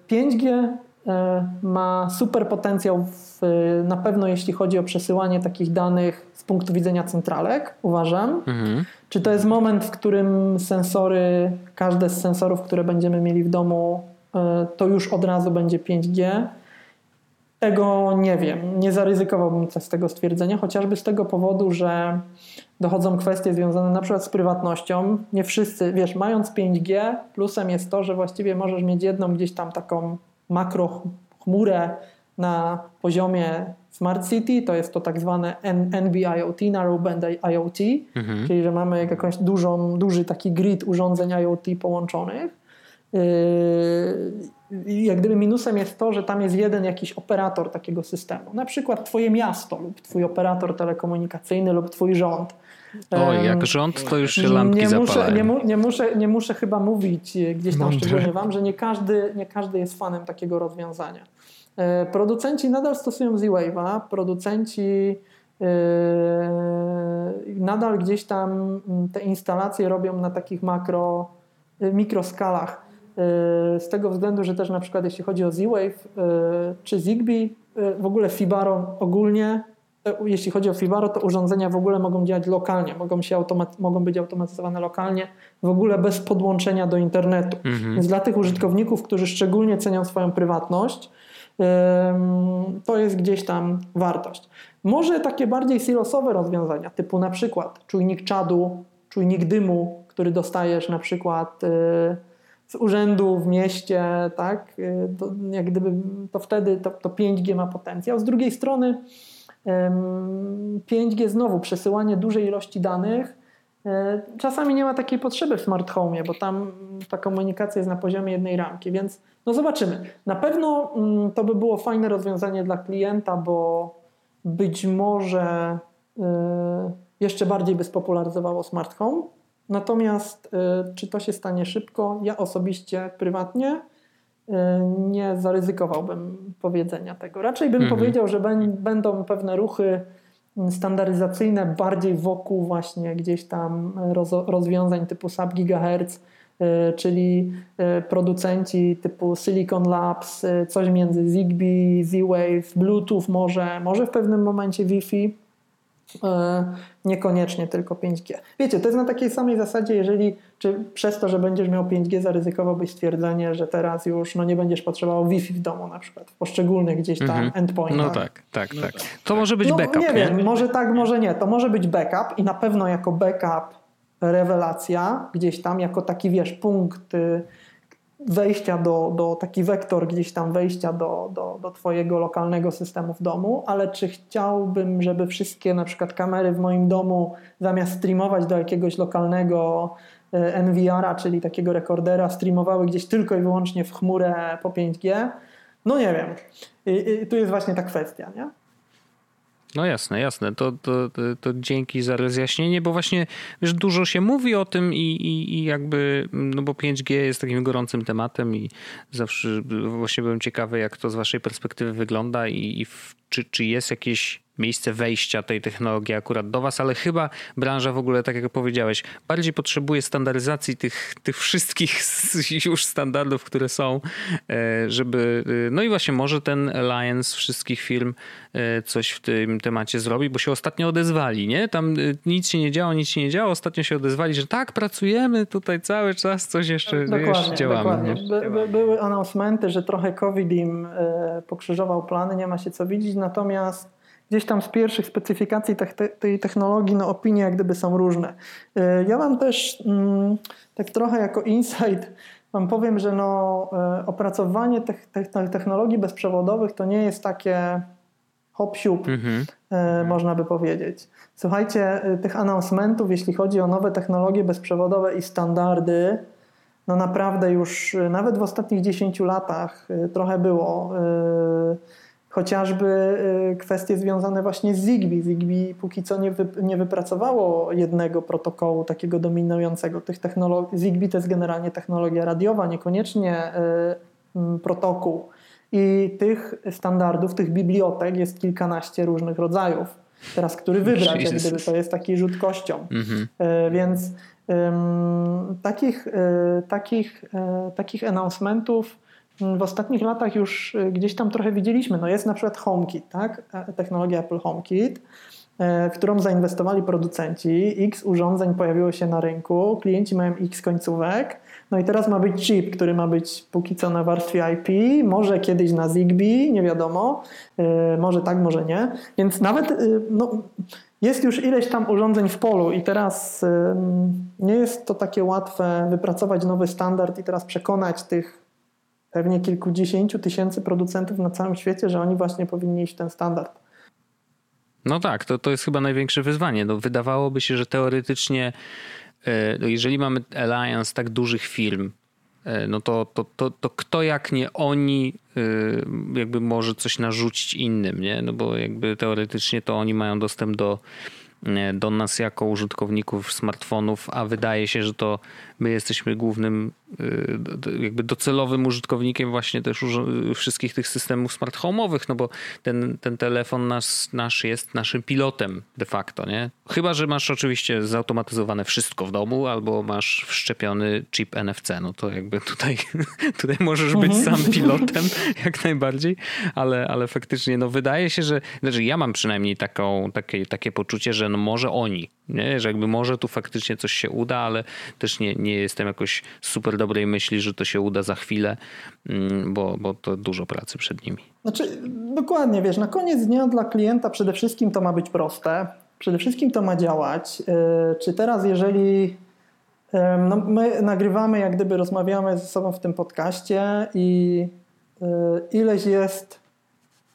5G ma super potencjał na pewno jeśli chodzi o przesyłanie takich danych z punktu widzenia centralek, uważam. Czy to jest moment, w którym sensory, każde z sensorów, które będziemy mieli w domu, to już od razu będzie 5G? Tego nie wiem. Nie zaryzykowałbym z tego stwierdzenia, chociażby z tego powodu, że dochodzą kwestie związane na przykład z prywatnością. Nie wszyscy, wiesz, mając 5G, plusem jest to, że właściwie możesz mieć jedną gdzieś tam taką makrochmurę na poziomie Smart City, to jest to tak zwane NB-IoT, Narrowband IoT, czyli że mamy jakąś duży taki grid urządzeń IoT połączonych. Jak gdyby minusem jest to, że tam jest jeden jakiś operator takiego systemu. Na przykład twoje miasto lub twój operator telekomunikacyjny lub twój rząd. Oj, jak rząd, to już się lampki zapalają. Nie muszę chyba mówić gdzieś tam szczególnie wam, że nie każdy jest fanem takiego rozwiązania. Producenci nadal stosują Z-Wave'a, producenci nadal gdzieś tam te instalacje robią na takich mikroskalach, z tego względu, że też na przykład jeśli chodzi o Z-Wave czy Zigbee, w ogóle Fibaro ogólnie, jeśli chodzi o Fibaro, to urządzenia w ogóle mogą działać lokalnie, mogą być automatyzowane lokalnie, w ogóle bez podłączenia do internetu. Więc dla tych użytkowników, którzy szczególnie cenią swoją prywatność, to jest gdzieś tam wartość. Może takie bardziej silosowe rozwiązania, typu na przykład czujnik czadu, czujnik dymu, który dostajesz na przykład z urzędu w mieście, tak? Jak gdyby to wtedy to 5G ma potencjał. Z drugiej strony 5G znowu przesyłanie dużej ilości danych czasami nie ma takiej potrzeby w smart home, bo tam ta komunikacja jest na poziomie jednej ramki, więc no zobaczymy. Na pewno to by było fajne rozwiązanie dla klienta, bo być może jeszcze bardziej by spopularyzowało smart home. Natomiast czy to się stanie szybko? Ja osobiście, prywatnie nie zaryzykowałbym powiedzenia tego. Raczej bym powiedział, że będą pewne ruchy standaryzacyjne bardziej wokół właśnie gdzieś tam rozwiązań typu sub gigahertz, czyli producenci typu Silicon Labs, coś między Zigbee, Z-Wave, Bluetooth może w pewnym momencie Wi-Fi, niekoniecznie tylko 5G. Wiecie, to jest na takiej samej zasadzie, jeżeli czy przez to, że będziesz miał 5G, zaryzykowałbyś stwierdzenie, że teraz już nie będziesz potrzebował Wi-Fi w domu na przykład, w poszczególnych gdzieś tam endpointach. No tak. To może być backup. Nie wiem, może tak, może nie. To może być backup i na pewno jako backup rewelacja, gdzieś tam jako taki, wiesz, punkt wejścia do taki wektor gdzieś tam wejścia do twojego lokalnego systemu w domu, ale czy chciałbym, żeby wszystkie na przykład kamery w moim domu zamiast streamować do jakiegoś lokalnego NVR-a, czyli takiego rekordera, streamowały gdzieś tylko i wyłącznie w chmurę po 5G? No nie wiem. I tu jest właśnie ta kwestia, nie? No jasne. To dzięki za rozjaśnienie, bo właśnie wiesz, dużo się mówi o tym i jakby, no bo 5G jest takim gorącym tematem i zawsze właśnie byłem ciekawy, jak to z waszej perspektywy wygląda czy jest jakieś miejsce wejścia tej technologii akurat do was, ale chyba branża w ogóle, tak jak powiedziałeś, bardziej potrzebuje standaryzacji tych wszystkich już standardów, które są, żeby, no i właśnie może ten alliance wszystkich firm coś w tym temacie zrobi, bo się ostatnio odezwali, nie? Tam nic się nie działo, ostatnio się odezwali, że tak, pracujemy tutaj cały czas, coś jeszcze działamy. Dokładnie. Były announcementy, że trochę COVID im pokrzyżował plany, nie ma się co widzieć, natomiast gdzieś tam z pierwszych specyfikacji tej technologii, no opinie jak gdyby są różne. Ja mam też tak trochę jako insight, wam powiem, że no, opracowanie technologii bezprzewodowych to nie jest takie hop-siup, można by powiedzieć. Słuchajcie, tych announcementów, jeśli chodzi o nowe technologie bezprzewodowe i standardy, no naprawdę już nawet w ostatnich 10 latach trochę było. Chociażby kwestie związane właśnie z Zigbee. Zigbee póki co nie wypracowało jednego protokołu takiego dominującego. Zigbee to jest generalnie technologia radiowa, niekoniecznie protokół. I tych standardów, tych bibliotek jest kilkanaście różnych rodzajów. Teraz, który wybrać, jak gdyby, to jest taki rzut kością. Więc takich announcementów w ostatnich latach już gdzieś tam trochę widzieliśmy. No jest na przykład HomeKit, tak? Technologia Apple HomeKit, w którą zainwestowali producenci. X urządzeń pojawiło się na rynku, klienci mają X końcówek. No i teraz ma być chip, który ma być póki co na warstwie IP, może kiedyś na Zigbee, nie wiadomo, może tak, może nie. Więc nawet jest już ileś tam urządzeń w polu i teraz nie jest to takie łatwe wypracować nowy standard i teraz przekonać tych pewnie kilkudziesięciu tysięcy producentów na całym świecie, że oni właśnie powinni iść w ten standard. No tak, to jest chyba największe wyzwanie. No, wydawałoby się, że teoretycznie jeżeli mamy alliance tak dużych firm, no to kto jak nie oni jakby może coś narzucić innym, nie? No bo jakby teoretycznie to oni mają dostęp do nas jako użytkowników smartfonów, a wydaje się, że to my jesteśmy głównym jakby docelowym użytkownikiem właśnie też wszystkich tych systemów smart home'owych, no bo ten telefon nasz jest naszym pilotem de facto, nie? Chyba że masz oczywiście zautomatyzowane wszystko w domu albo masz wszczepiony chip NFC, no to jakby tutaj możesz być sam pilotem jak najbardziej, ale faktycznie no wydaje się, że znaczy ja mam przynajmniej takie poczucie, że no może oni, nie? Że jakby może tu faktycznie coś się uda, ale też nie jestem jakoś super dobrej myśli, że to się uda za chwilę, bo to dużo pracy przed nimi. Znaczy, dokładnie, wiesz, na koniec dnia dla klienta przede wszystkim to ma być proste, przede wszystkim to ma działać. Czy teraz, jeżeli no my nagrywamy, jak gdyby rozmawiamy ze sobą w tym podcaście i ileś jest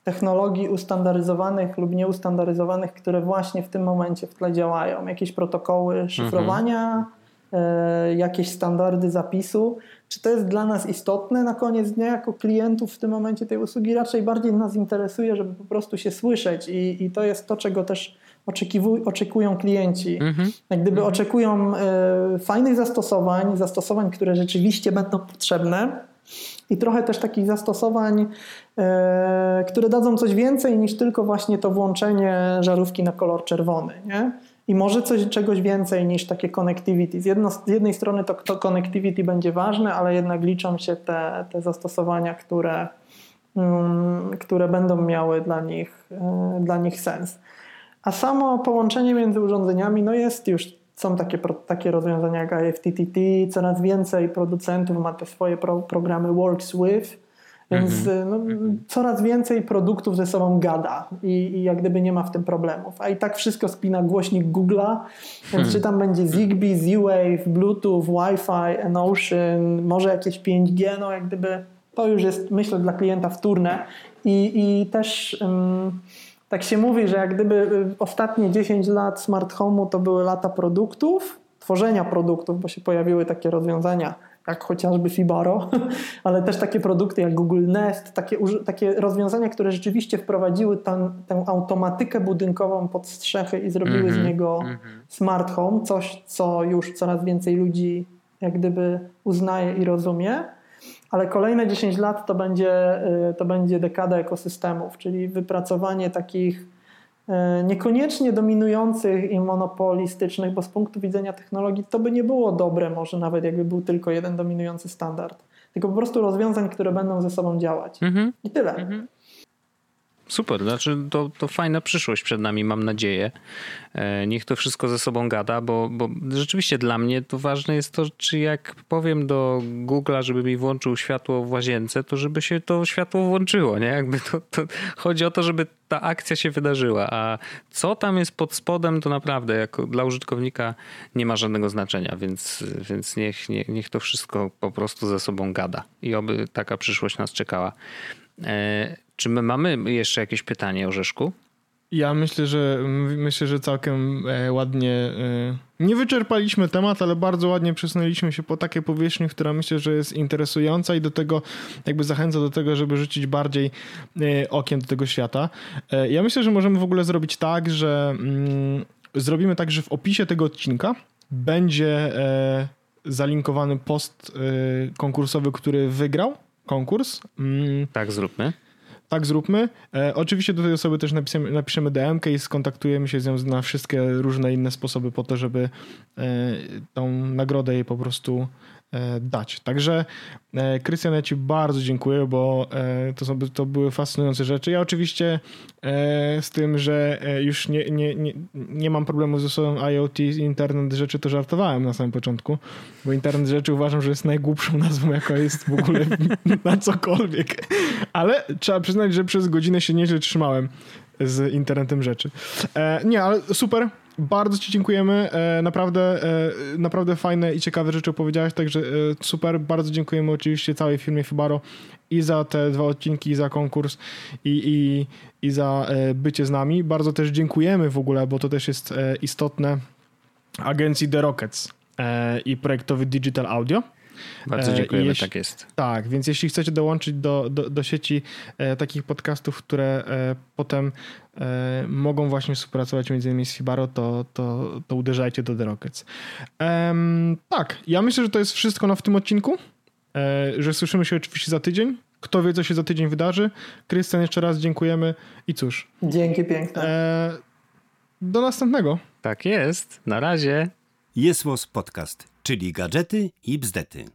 technologii ustandaryzowanych lub nieustandaryzowanych, które właśnie w tym momencie w tle działają. Jakieś protokoły szyfrowania, jakieś standardy zapisu. Czy to jest dla nas istotne na koniec dnia jako klientów w tym momencie tej usługi? Raczej bardziej nas interesuje, żeby po prostu się słyszeć i to jest to, czego też oczekują klienci. Jak gdyby oczekują fajnych zastosowań, które rzeczywiście będą potrzebne i trochę też takich zastosowań, które dadzą coś więcej niż tylko właśnie to włączenie żarówki na kolor czerwony, nie? I może czegoś więcej niż takie connectivity. Z jednej strony to connectivity będzie ważne, ale jednak liczą się te zastosowania, które będą miały dla nich sens. A samo połączenie między urządzeniami, no jest już, są takie rozwiązania jak IFTTT, coraz więcej producentów ma te swoje programy Works With, więc coraz więcej produktów ze sobą gada i jak gdyby nie ma w tym problemów. A i tak wszystko spina głośnik Google'a, więc czy tam będzie Zigbee, Z-Wave, Bluetooth, Wi-Fi, EnOcean, może jakieś 5G, no jak gdyby to już jest, myślę, dla klienta wtórne. I też tak się mówi, że jak gdyby ostatnie 10 lat smart home'u to były lata produktów, tworzenia produktów, bo się pojawiły takie rozwiązania jak chociażby Fibaro, ale też takie produkty jak Google Nest, takie rozwiązania, które rzeczywiście wprowadziły tę automatykę budynkową pod strzechy i zrobiły z niego smart home, coś, co już coraz więcej ludzi jak gdyby uznaje i rozumie, ale kolejne 10 lat to będzie dekada ekosystemów, czyli wypracowanie takich niekoniecznie dominujących i monopolistycznych, bo z punktu widzenia technologii to by nie było dobre, może nawet jakby był tylko jeden dominujący standard, tylko po prostu rozwiązań, które będą ze sobą działać. I tyle. Super, znaczy to fajna przyszłość przed nami, mam nadzieję. Niech to wszystko ze sobą gada, bo rzeczywiście dla mnie to ważne jest to, czy jak powiem do Google'a, żeby mi włączył światło w łazience, to żeby się to światło włączyło, nie? Jakby to chodzi o to, żeby ta akcja się wydarzyła, a co tam jest pod spodem, to naprawdę jako dla użytkownika nie ma żadnego znaczenia, więc niech to wszystko po prostu ze sobą gada i oby taka przyszłość nas czekała. Czy my mamy jeszcze jakieś pytanie, Orzeszku? Ja myślę, że całkiem ładnie, nie wyczerpaliśmy temat, ale bardzo ładnie przesunęliśmy się po takiej powierzchni, która myślę, że jest interesująca i do tego jakby zachęca do tego, żeby rzucić bardziej okiem do tego świata. Ja myślę, że możemy w ogóle zrobić tak, że zrobimy tak, że w opisie tego odcinka będzie zalinkowany post konkursowy, który wygrał konkurs. Tak, zróbmy. Tak, zróbmy. Oczywiście do tej osoby też napiszemy DM-kę i skontaktujemy się z nią na wszystkie różne inne sposoby po to, żeby tą nagrodę jej po prostu dać. Także Krystian, ja Ci bardzo dziękuję, bo to były fascynujące rzeczy. Ja oczywiście z tym, że już nie mam problemu ze sobą IoT, internet rzeczy, to żartowałem na samym początku, bo internet rzeczy uważam, że jest najgłupszą nazwą, jaka jest w ogóle na cokolwiek. Ale trzeba przyznać, że przez godzinę się nieźle trzymałem z internetem rzeczy. Nie, ale super. Bardzo Ci dziękujemy, naprawdę fajne i ciekawe rzeczy opowiedziałeś, także super, bardzo dziękujemy oczywiście całej firmie Fibaro i za te 2 odcinki, i za konkurs, i za bycie z nami. Bardzo też dziękujemy w ogóle, bo to też jest istotne, agencji The Rockets i projektowi Digital Audio. Bardzo dziękujemy, tak jest. Tak, więc jeśli chcecie dołączyć do sieci takich podcastów, które potem mogą właśnie współpracować między innymi z Fibaro, to uderzajcie do The Rockets. Tak, ja myślę, że to jest wszystko w tym odcinku, że słyszymy się oczywiście za tydzień. Kto wie, co się za tydzień wydarzy. Krystian, jeszcze raz dziękujemy i cóż. Dzięki piękne. Do następnego. Tak jest, na razie. Jest podcast. Czyli gadżety i bzdety.